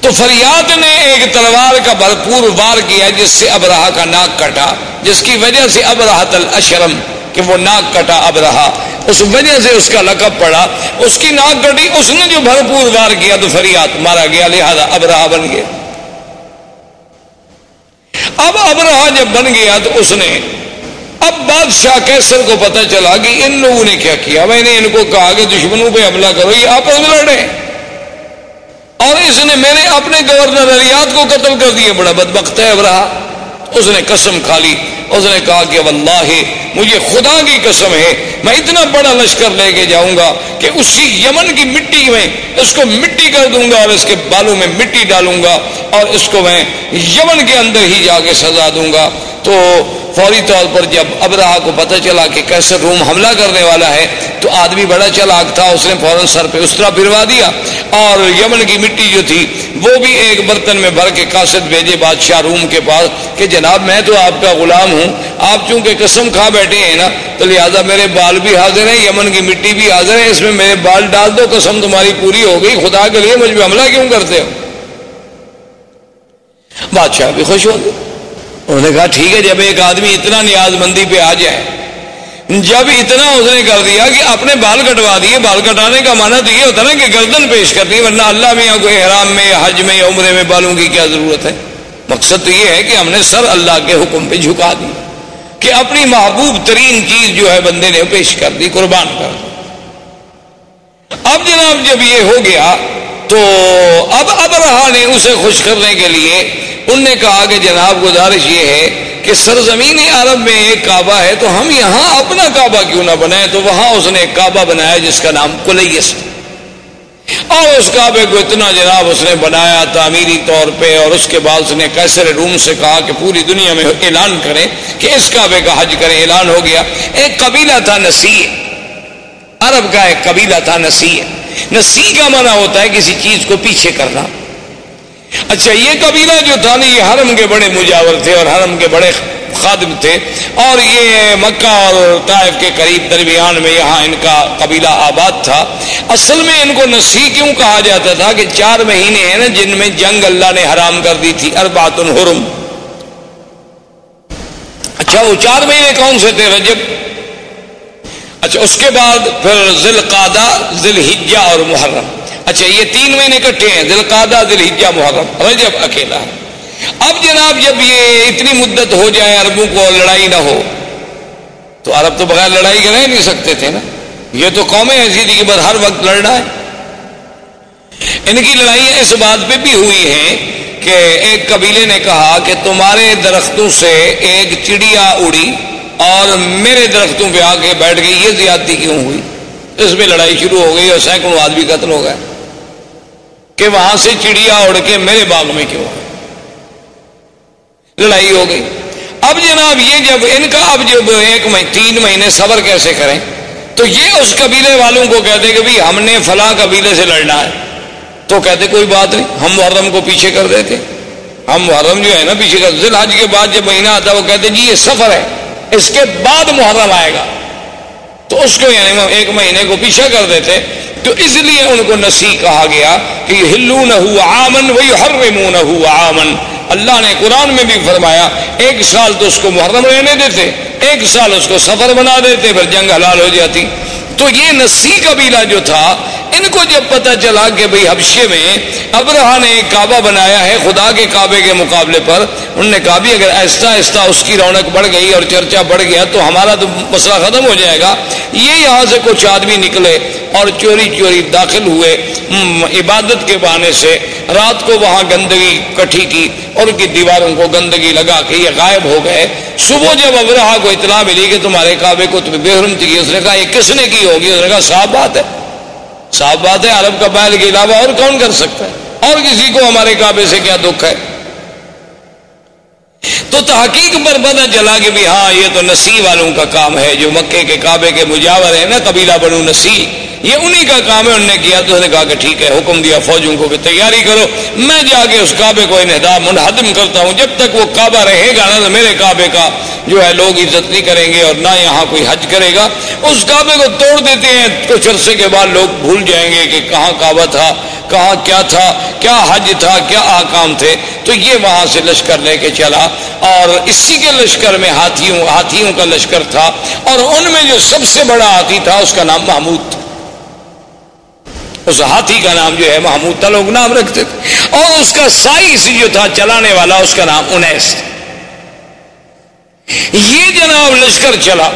تو فریاد نے ایک تلوار کا بھرپور وار کیا جس سے ابرہ کا ناک کٹا، جس کی وجہ سے ابرہ الاشرم کہ وہ ناک کٹا ابرہ، اس وجہ سے اس کا لقب پڑا، اس کی ناک کٹی، اس نے جو بھرپور وار کیا تو فریاد مارا گیا، لہذا ابرہ بن گیا۔ اب ابرہ جب بن گیا تو اس نے، اب بادشاہ قیصر کو پتہ چلا کہ ان لوگوں نے کیا کیا، میں نے ان کو کہا کہ دشمنوں پہ حملہ کرو، یہ آپس میں لڑے، اور اس نے میں نے اپنے گورنر اریاد کو قتل کر دیا، بڑا بدبخت ہے ابرہا۔ اس نے قسم کھا لی، اس نے کہا کہ واللہ مجھے خدا کی قسم ہے، میں اتنا بڑا لشکر لے کے جاؤں گا کہ اسی یمن کی مٹی میں اس کو مٹی کر دوں گا، اور اس کے بالوں میں مٹی ڈالوں گا، اور اس کو میں یمن کے اندر ہی جا کے سزا دوں گا۔ تو فوری طور پر جب ابرہا کو پتہ چلا کہ قیصر روم حملہ کرنے والا ہے تو آدمی بڑا چلاک تھا، اس نے فوراً سر پہ استرا پھروا دیا، اور یمن کی مٹی جو تھی وہ بھی ایک برتن میں بھر کے قاصد بھیجے بادشاہ روم کے پاس کہ جناب میں تو آپ کا غلام ہوں، آپ چونکہ قسم کھا بیٹھے ہیں نا تو لہٰذا میرے بال بھی حاضر ہیں، یمن کی مٹی بھی حاضر ہے، اس میں میرے بال ڈال دو، قسم تمہاری پوری ہو گئی، خدا کے لیے مجھ پہ حملہ کیوں کرتے ہو؟ بادشاہ بھی خوش ہو گئے، انہوں نے کہا ٹھیک ہے، جب ایک آدمی اتنا نیاز مندی پہ آ جائے، جب اتنا اس نے کر دیا کہ اپنے بال کٹوا دیے، بال کٹانے کا معنی تو یہ ہوتا نا کہ گردن پیش کرنی، ورنہ اللہ میں یا کوئی احرام میں یا حج میں یا عمرے میں بالوں کی کیا ضرورت ہے، مقصد تو یہ ہے کہ ہم نے سر اللہ کے حکم پہ جھکا دی کہ اپنی محبوب ترین چیز جو ہے بندے نے پیش کر دی، قربان کر دی۔ اب جناب جب یہ ہو گیا تو اب ابرہا نے اسے خوش کرنے کے لیے انہوں نے کہا کہ جناب گزارش یہ ہے کہ سرزمین عرب میں ایک کعبہ ہے تو ہم یہاں اپنا کعبہ کیوں نہ بنائیں؟ تو وہاں اس نے ایک کعبہ بنایا جس کا نام کلیس، اور اس کعبے کو اتنا جناب اس نے بنایا تعمیری طور پہ، اور اس کے بعد اس نے قیصر روم سے کہا کہ پوری دنیا میں اعلان کریں کہ اس کعبے کا حج کریں، اعلان ہو گیا۔ ایک قبیلہ تھا نسیع، عرب کا ایک قبیلہ تھا نسیع، نسیع کا معنی ہوتا ہے کسی چیز کو پیچھے کرنا۔ اچھا یہ قبیلہ جو تھا نا، یہ حرم کے بڑے مجاور تھے اور حرم کے بڑے خادم تھے، اور یہ مکہ اور طائف کے قریب درمیان میں یہاں ان کا قبیلہ آباد تھا۔ اصل میں ان کو نسیع کیوں کہا جاتا تھا کہ چار مہینے ہیں نا جن میں جنگ اللہ نے حرام کر دی تھی، اربعۃ حرم۔ اچھا وہ چار مہینے کون سے تھے؟ رجب، اچھا اس کے بعد پھر ذی القعدہ، ذی الحجہ اور محرم، اچھا یہ تین مہینے اکٹھے ہیں، ذی القعدہ، ذی الحجہ، محرم، رجب اکیلا ہے۔ اب جناب جب یہ اتنی مدت ہو جائے عربوں کو لڑائی نہ ہو، تو عرب تو بغیر لڑائی کے رہ نہیں سکتے تھے نا، یہ تو قومیں ایسی تھی کہ بس ہر وقت لڑنا ہے۔ ان کی لڑائیاں اس بات پہ بھی ہوئی ہیں کہ ایک قبیلے نے کہا کہ تمہارے درختوں سے ایک چڑیا اڑی اور میرے درختوں پہ آ کے بیٹھ گئی، یہ زیادتی کیوں ہوئی؟ اس میں لڑائی شروع ہو گئی اور سینکڑوں آدمی قتل ہو گئے کہ وہاں سے چڑیا اڑ کے میرے باغ میں کیوں آئی، لڑائی ہو گئی۔ اب جناب یہ جب ان کا اب جب ایک مہینے تین مہینے صبر کیسے کریں، تو یہ اس قبیلے والوں کو کہتے کہ بھئی ہم نے فلاں قبیلے سے لڑنا ہے، تو کہتے کوئی بات نہیں، ہم محرم کو پیچھے کر دیتے، ہم محرم جو ہے نا پیچھے کر، ذی الحج کے بعد جب مہینہ آتا وہ کہتے جی یہ سفر ہے، اس کے بعد محرم آئے گا، تو اس کو یعنی ایک مہینے کو پیچھے کر دیتے، تو اس لیے ان کو نسی کہا گیا کہ یحلونہ عاماً ویحرمونہ عاماً۔ اللہ نے قرآن میں بھی فرمایا ایک سال تو اس کو محرم رہنے دیتے، ایک سال اس کو سفر بنا دیتے، پھر جنگ حلال ہو جاتی۔ تو یہ نسی قبیلہ جو تھا ان کو جب پتہ چلا کہ بھئی حبشے میں ابرہہ نے ایک کعبہ بنایا ہے خدا کے کعبے کے مقابلے پر، انہوں نے کہا بھی اگر آہستہ آہستہ اس کی رونق بڑھ گئی اور چرچا بڑھ گیا تو ہمارا تو مسئلہ ختم ہو جائے گا، یہ یہاں سے کچھ آدمی نکلے اور چوری چوری داخل ہوئے عبادت کے بہانے سے، رات کو وہاں گندگی کٹھی کی اور ان کی دیواروں کو گندگی لگا کے یہ غائب ہو گئے۔ صبح جب ابرہہ کو اطلاع ملی کہ تمہارے کعبے کو تمہیں بے حرمتی کی، اس نے کہا یہ کس نے کی ہوگی؟ اس نے کہا صاف بات ہے، صاف بات ہے، عرب کا بیل کے علاوہ اور کون کر سکتا ہے، اور کسی کو ہمارے کعبے سے کیا دکھ ہے۔ تو تحقیق پر پتہ چلا کہ بھی ہاں یہ تو نسی والوں کا کام ہے، جو مکے کے کعبے کے مجاور ہیں نا قبیلہ بنو نسی، یہ انہی کا کام ہے، انہوں نے کیا۔ تو انہوں نے کہا کہ ٹھیک ہے، حکم دیا فوجوں کو کہ تیاری کرو، میں جا کے اس کعبے کو انہدام منہدم کرتا ہوں، جب تک وہ کعبہ رہے گا نا تو میرے کعبے کا جو ہے لوگ عزت نہیں کریں گے اور نہ یہاں کوئی حج کرے گا۔ اس کعبے کو توڑ دیتے ہیں، کچھ عرصے کے بعد لوگ بھول جائیں گے کہ کہاں کعبہ تھا، کہاں کیا تھا، کیا حج تھا، کیا احکام تھے۔ تو یہ وہاں سے لشکر لے کے چلا، اور اسی کے لشکر میں ہاتھیوں ہاتھیوں کا لشکر تھا، اور ان میں جو سب سے بڑا ہاتھی تھا اس کا نام محمود تھا، اس ہاتھی کا نام جو ہے محمود تھا، لوگ نام رکھتے تھے، اور اس کا سائس جو تھا چلانے والا اس کا نام انیس تھا۔ یہ جناب لشکر چلا،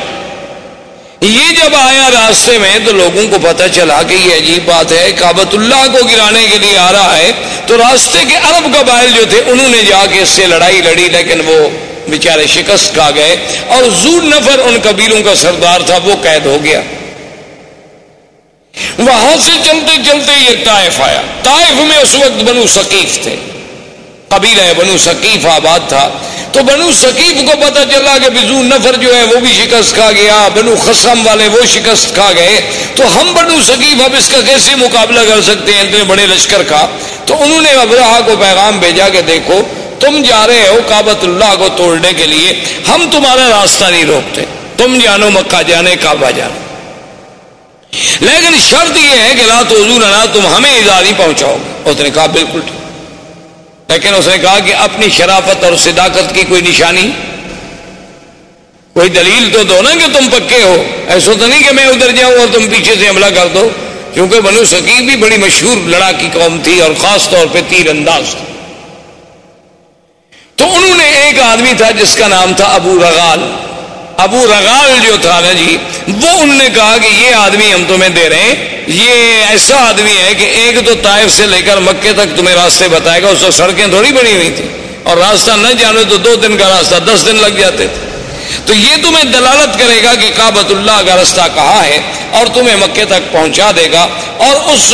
یہ جب آیا راستے میں تو لوگوں کو پتہ چلا کہ یہ عجیب بات ہے، کعبۃ اللہ کو گرانے کے لیے آ رہا ہے، تو راستے کے عرب قبائل جو تھے انہوں نے جا کے اس سے لڑائی لڑی، لیکن وہ بیچارے شکست کھا گئے، اور ذو نفر ان قبیلوں کا سردار تھا وہ قید ہو گیا۔ وہاں سے چلتے چلتے یہ طائف آیا، طائف میں اس وقت بنو ثقیف تھے، قبیلہ بنو ثقیف آباد تھا، تو بنو ثقیف کو پتہ چلا کہ بزو نفر جو ہے وہ بھی شکست کھا گیا، بنو خصم والے وہ شکست کھا گئے، تو ہم بنو ثقیف اب اس کا کیسے مقابلہ کر سکتے ہیں اتنے بڑے لشکر کا۔ تو انہوں نے ابرہہ کو پیغام بھیجا کہ دیکھو تم جا رہے ہو کعبۃ اللہ کو توڑنے کے لیے، ہم تمہارا راستہ نہیں روکتے، تم جانو مکہ جانے کعبہ جانے، لیکن شرط یہ ہے کہ لا تؤذونا، تم ہمیں اذا نہیں پہنچاؤ گے۔ اس نے کہا بالکل، لیکن اس نے کہا کہ اپنی شرافت اور صداقت کی کوئی نشانی، کوئی دلیل تو دو نا کہ تم پکے ہو، ایسا تو نہیں کہ میں ادھر جاؤں اور تم پیچھے سے حملہ کر دو، کیونکہ بنو ثقیف بھی بڑی مشہور لڑاکی قوم تھی اور خاص طور پہ تیر انداز تھی۔ تو انہوں نے ایک آدمی تھا جس کا نام تھا ابو رغال، ابو رغال جو تھا نا جی، وہ انہوں نے کہا کہ یہ آدمی ہم تمہیں دے رہے ہیں، یہ ایسا آدمی ہے کہ ایک تو طائف سے لے کر مکے تک تمہیں راستے بتائے گا، اس وقت سڑکیں تھوڑی بنی ہوئی تھیں، اور راستہ نہ جانے تو دو دن کا راستہ دس دن لگ جاتے تھے، تو یہ تمہیں دلالت کرے گا کہ کعبۃ اللہ کا راستہ کہاں ہے اور تمہیں مکے تک پہنچا دے گا۔ اور اس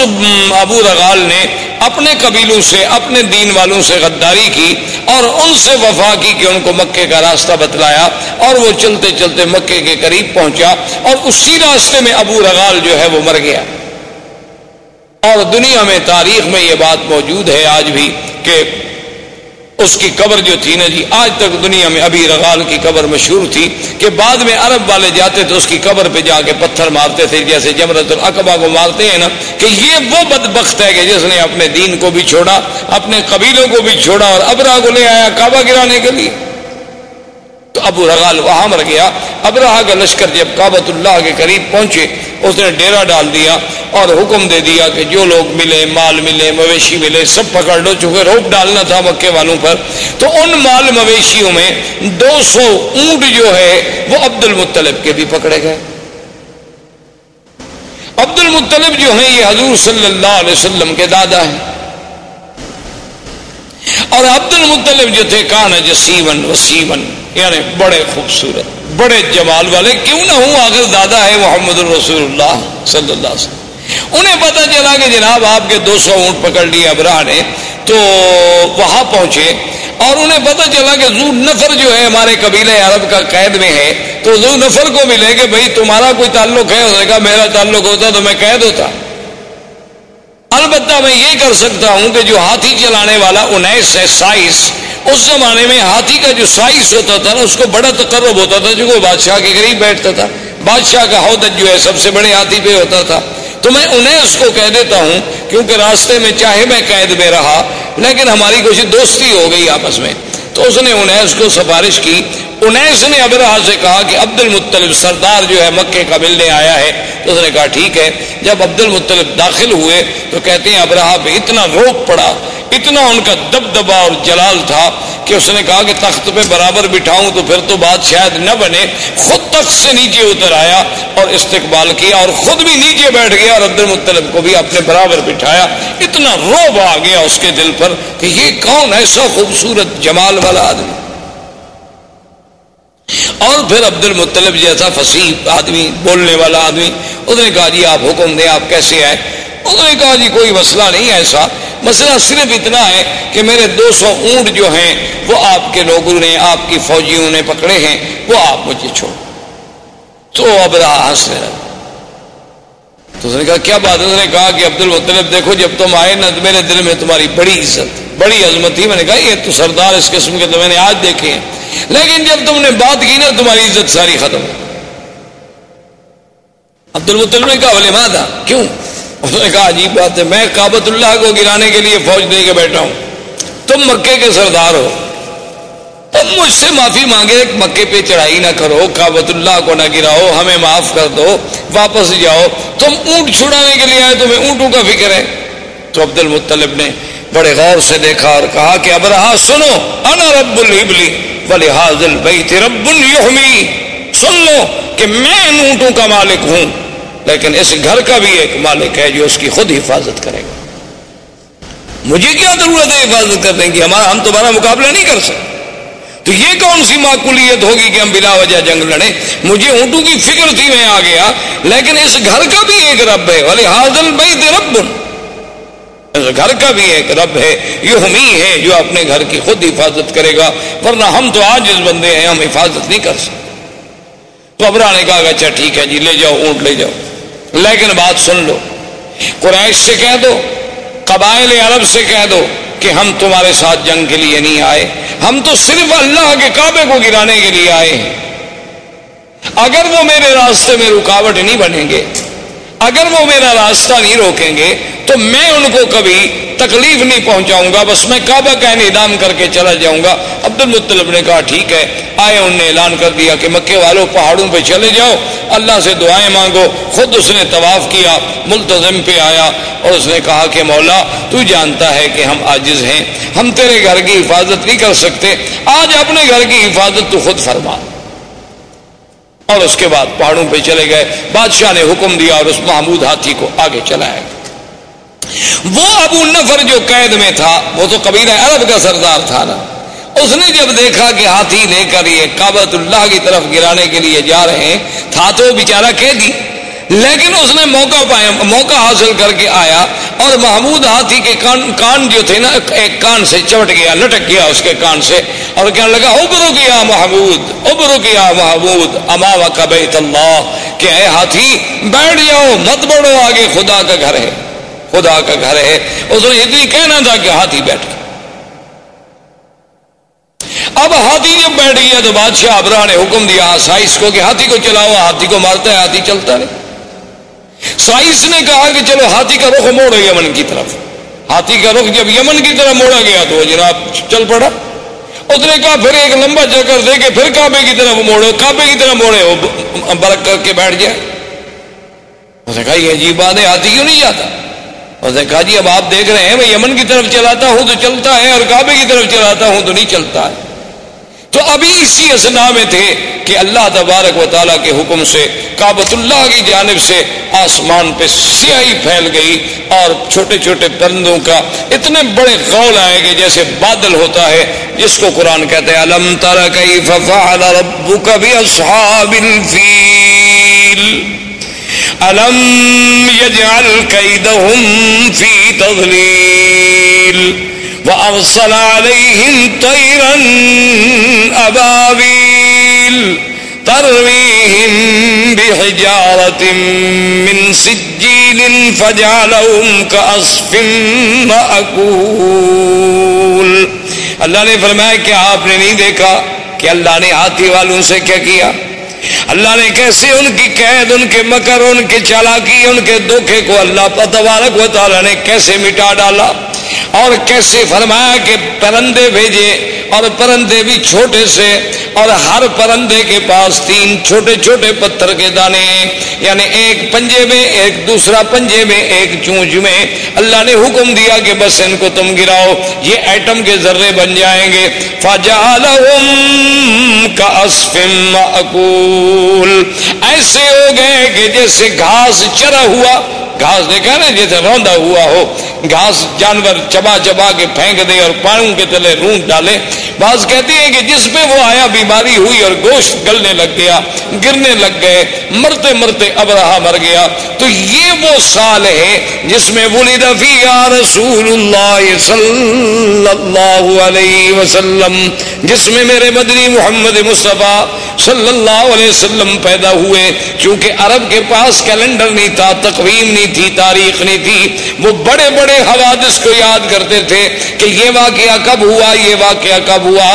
ابو رغال نے اپنے قبیلوں سے، اپنے دین والوں سے غداری کی اور ان سے وفا کی کہ ان کو مکے کا راستہ بتلایا، اور وہ چلتے چلتے مکے کے قریب پہنچا، اور اسی راستے میں ابو رغال جو ہے وہ مر گیا۔ اور دنیا میں تاریخ میں یہ بات موجود ہے آج بھی کہ اس کی قبر جو تھی نا جی، آج تک دنیا میں ابی رغال کی قبر مشہور تھی کہ بعد میں عرب والے جاتے تو اس کی قبر پہ جا کے پتھر مارتے تھے، جیسے جمرۃ العقبہ کو مارتے ہیں نا، کہ یہ وہ بدبخت ہے کہ جس نے اپنے دین کو بھی چھوڑا، اپنے قبیلوں کو بھی چھوڑا، اور ابرہہ کو لے آیا کعبہ گرانے کے لیے۔ تو ابو رغال وہاں مر گیا. ابراہا کا لشکر جب کعبۃ اللہ کے قریب پہنچے اس نے ڈیرا ڈال دیا اور حکم دے دیا کہ جو لوگ ملے, مال ملے, مویشی ملے, سب پکڑ لو, چونکہ روپ ڈالنا تھا مکے والوں پر. تو ان مال مویشیوں میں دو سو اونٹ جو ہے وہ عبد المطلب کے بھی پکڑے گئے. عبد المطلب جو ہیں یہ حضور صلی اللہ علیہ وسلم کے دادا ہیں, اور عبد المطلب جو تھے کان جسیمن وسیمن, یعنی بڑے خوبصورت بڑے جمال والے, کیوں نہ ہوں, آخر دادا ہے محمد الرسول اللہ صلی اللہ علیہ وسلم. انہیں پتہ چلا کہ جناب آپ کے دو سو اونٹ پکڑ لیے ابراہ نے, تو وہاں پہنچے اور انہیں پتہ چلا کہ ذو نفر جو ہے ہمارے قبیلہ عرب کا قید میں ہے, تو ذو نفر کو ملے کہ بھئی تمہارا کوئی تعلق ہے, اس نے کہا میرا تعلق ہوتا تو میں قید ہوتا, البتہ میں یہ کر سکتا ہوں کہ جو ہاتھی چلانے والا انیس ہے سائس, اس زمانے میں ہاتھی کا جو سائس ہوتا تھا نا اس کو بڑا تقرب ہوتا تھا, جو وہ بادشاہ کے قریب بیٹھتا تھا, بادشاہ کا حودت جو ہے سب سے بڑے ہاتھی پہ ہوتا تھا, تو میں انہیں اس کو کہہ دیتا ہوں کیونکہ راستے میں چاہے میں قید میں رہا لیکن ہماری کچھ دوستی ہو گئی آپس میں. تو اس نے انیس کو سفارش کی, انیس نے ابراہ سے کہا کہ عبد المطلب سردار جو ہے مکے کا ملنے آیا ہے, تو اس نے کہا ٹھیک ہے. جب عبد المطلب داخل ہوئے تو کہتے ہیں ابراہ پہ اتنا روپ پڑا, اتنا ان کا دبدبا اور جلال تھا کہ اس نے کہا کہ تخت پہ برابر بٹھاؤں تو پھر تو بات شاید نہ بنے, خود تخت سے نیچے اتر آیا اور استقبال کیا اور خود بھی نیچے بیٹھ گیا اور عبد المطلب کو بھی اپنے برابر بٹھایا. اتنا روب آ گیا اس کے دل پر کہ یہ کون ایسا خوبصورت جمال والا آدمی, اور پھر عبد المطلب جیسا فصیح آدمی, بولنے والا آدمی. اس نے کہا جی آپ حکم دیں, آپ کیسے آئے؟ اس نے کہا جی کوئی مسئلہ نہیں ایسا, مسئلہ صرف اتنا ہے کہ میرے دو سو اونٹ جو ہیں وہ آپ کے لوگوں نے, آپ کی فوجیوں نے پکڑے ہیں, وہ آپ مجھے چھوڑ. تو ابراہ ہنسنے لگا. تو اس نے کہا کیا بات؟ اس نے کہا کہ عبد المطلب دیکھو جب تم آئے نا میرے دل میں تمہاری بڑی عزت بڑی عظمت تھی, میں نے کہا یہ تو سردار اس قسم کے تو میں نے آج دیکھے ہیں, لیکن جب تم نے بات کی نا تمہاری عزت ساری ختم ہو. عبد المطلب نے کہا لماذا, کیوں؟ انہوں نے کہا عجیب بات ہے, میں کعبۃ اللہ کو گرانے کے لیے فوج دے کے بیٹھا ہوں, تم مکے کے سردار ہو, تم مجھ سے معافی مانگے مکے پہ چڑھائی نہ کرو, کعبۃ اللہ کو نہ گراؤ, ہمیں معاف کر دو, واپس جاؤ. تم اونٹ چھڑانے کے لیے آئے, تمہیں اونٹوں کا فکر ہے. تو عبد المطلب نے بڑے غور سے دیکھا اور کہا کہ ابراہ سنو, انا رب الابلی ولہذا البیت رب یحمی, سن لو کہ میں ان اونٹوں کا مالک ہوں لیکن اس گھر کا بھی ایک مالک ہے جو اس کی خود حفاظت کرے گا. مجھے کیا ضرورت ہے حفاظت کرنے کی, ہمارا ہم تمہارا مقابلہ نہیں کر سکتے, تو یہ کون سی معقولیت ہوگی کہ ہم بلا وجہ جنگ لڑیں. مجھے اونٹوں کی فکر تھی, میں آ گیا, لیکن اس گھر کا بھی ایک رب ہے, ولہذا البیت رب, گھر کا بھی ایک رب ہے, یحمی ہے, جو اپنے گھر کی خود حفاظت کرے گا, ورنہ ہم تو عاجز بندے ہیں, ہم حفاظت نہیں کر سکتے. تو ابراہ نے کہا اچھا ٹھیک ہے جی, لے جاؤ اونٹ لے جاؤ, لیکن بات سن لو, قریش سے کہہ دو, قبائل عرب سے کہہ دو کہ ہم تمہارے ساتھ جنگ کے لیے نہیں آئے, ہم تو صرف اللہ کے کعبے کو گرانے کے لیے آئے ہیں. اگر وہ میرے راستے میں رکاوٹ نہیں بنیں گے, اگر وہ میرا راستہ نہیں روکیں گے, تو میں ان کو کبھی تکلیف نہیں پہنچاؤں گا, بس میں کعبہ کا انہدام کر کے چلا جاؤں گا. عبد المطلب نے کہا ٹھیک ہے. آئے, انہوں نے اعلان کر دیا کہ مکے والوں پہاڑوں پہ چلے جاؤ, اللہ سے دعائیں مانگو. خود اس نے طواف کیا, ملتزم پہ آیا اور اس نے کہا کہ مولا تو جانتا ہے کہ ہم عاجز ہیں, ہم تیرے گھر کی حفاظت نہیں کر سکتے, آج اپنے گھر کی حفاظت تو خود فرما. اور اس کے بعد پہاڑوں پہ چلے گئے, بادشاہ نے حکم دیا اور اس محمود ہاتھی کو آگے چلایا. وہ ابو نفر جو قید میں تھا, وہ تو قبیلہ عرب کا سردار تھا نا, اس نے جب دیکھا کہ ہاتھی لے کر یہ کعبۃ اللہ کی طرف گرانے کے لیے جا رہے ہیں, تھا تو بیچارہ قیدی, لیکن اس نے موقع پایا, موقع حاصل کر کے آیا اور محمود ہاتھی کے کان کان جو تھے نا, ایک کان سے چپٹ گیا, لٹک گیا اس کے کان سے, اور کہنے لگا ابرک یا محمود, ابرک یا محمود اما وک بیت اللہ, کہ اے ہاتھی بیٹھ جاؤ, مت بڑھو آگے, خدا کا گھر ہے, خدا کا گھر ہے. اس نے اتنی کہنا تھا کہ ہاتھی بیٹھ گیا. اب ہاتھی جب بیٹھ گیا تو بادشاہ ابراہ نے حکم دیا سائس کو کہ ہاتھی کو چلاؤ, ہاتھی کو مارتا ہے, ہاتھی چلتا نہیں. سائس نے کہا کہ چلو ہاتھی کا رخ موڑو یمن کی طرف. ہاتھی کا رخ جب یمن کی طرف موڑا گیا تو وہ جناب چل پڑا, اس نے کہا پھر ایک لمبا چکر دے کے پھر کعبے کی طرف موڑے کعبے کی طرف موڑے وہ برک کر کے بیٹھ گیا. اس نے کہا یہ عجیب بات ہے, آتی کیوں نہیں جاتا؟ اس نے کہا جی اب آپ دیکھ رہے ہیں میں یمن کی طرف چلاتا ہوں تو چلتا ہے اور کعبے کی طرف چلاتا ہوں تو نہیں چلتا ہے. تو ابھی اسی اثناء میں تھے کہ اللہ تبارک و تعالیٰ کے حکم سے کعبۃ اللہ کی جانب سے آسمان پہ سیاہی پھیل گئی اور چھوٹے چھوٹے پرندوں کا اتنے بڑے غول آئے کہ جیسے بادل ہوتا ہے, جس کو قرآن کہتے ہیں الم تر کیف فعل ربک باصحاب الفیل الم یجعل کیدہم فی تضلیل وَأَرْسَلَ عَلَيْهِمْ طَيْرًا أَبَابِيلَ تَرْمِيهِمْ بِحِجَارَةٍ مِّنْ سِجِّيلٍ فَجَعَلَهُمْ كَعَصْفٍ مَّأْكُولٍ. اللہ نے فرمایا کہ آپ نے نہیں دیکھا کہ اللہ نے ہاتھی والوں سے کیا کیا, اللہ نے کیسے ان کی قید, ان کے مکر, ان کی چالاکی, ان کے دھوکے کو اللہ تبارک و تعالیٰ نے کیسے مٹا ڈالا, اور کیسے فرمایا کہ پرندے بھیجے اور پرندے بھی چھوٹے سے, اور ہر پرندے کے پاس تین چھوٹے چھوٹے پتھر کے دانے, یعنی ایک پنجے میں ایک, دوسرا پنجے میں ایک, چونچ میں. اللہ نے حکم دیا کہ بس ان کو تم گراؤ, یہ ایٹم کے ذرے بن جائیں گے. فَجَعَلَهُمْ كَعَصْفٍ مَّأْكُولٍ, ایسے ہو گئے کہ جیسے گھاس چرا ہوا, گھاس دیکھا نا جیسے روندا ہوا ہو, گھاس جانور چبا چبا کے پھینک دے اور پاؤں کے تلے رونگ ڈالے. بعض کہتے ہیں کہ جس پہ وہ آیا بیماری ہوئی اور گوشت گلنے لگ گیا, گرنے لگ گئے, مرتے مرتے ابرہا مر گیا. تو یہ وہ سال ہے جس میں ولد فیہا رسول اللہ صلی اللہ علیہ وسلم, جس میں میرے مدنی محمد مصطفیٰ صلی اللہ علیہ وسلم پیدا ہوئے. چونکہ عرب کے پاس کیلنڈر نہیں تھا, تقویم نہیں تھی, تاریخ نہیں تھی, وہ بڑے بڑے حوادث کو یاد کرتے تھے کہ یہ واقعہ کب ہوا, یہ واقعہ کب ہوا.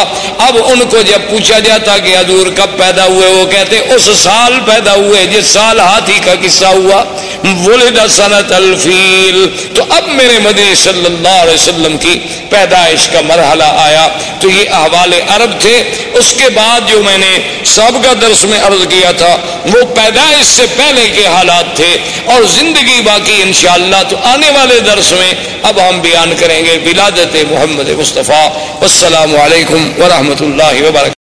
اب ان کو جب پوچھا جاتا کہ حضور کب پیدا ہوئے, وہ کہتے اس سال پیدا ہوئے جس سال ہاتھی کا قصہ ہوا, ولد سنۃ الفیل. تو اب میرے مدنی صلی اللہ علیہ وسلم کی پیدائش کا مرحلہ آیا. تو یہ احوال عرب تھے. اس کے بعد جو میں نے سابقہ درس میں عرض کیا تھا وہ پیدائش سے پہلے کے حالات تھے, اور زندگی باقی انشاءاللہ تو آنے والے درس میں اب ہم بیان کریں گے ولادت محمد مصطفیٰ. والسلام علیکم ورحمۃ اللہ وبرکاتہ.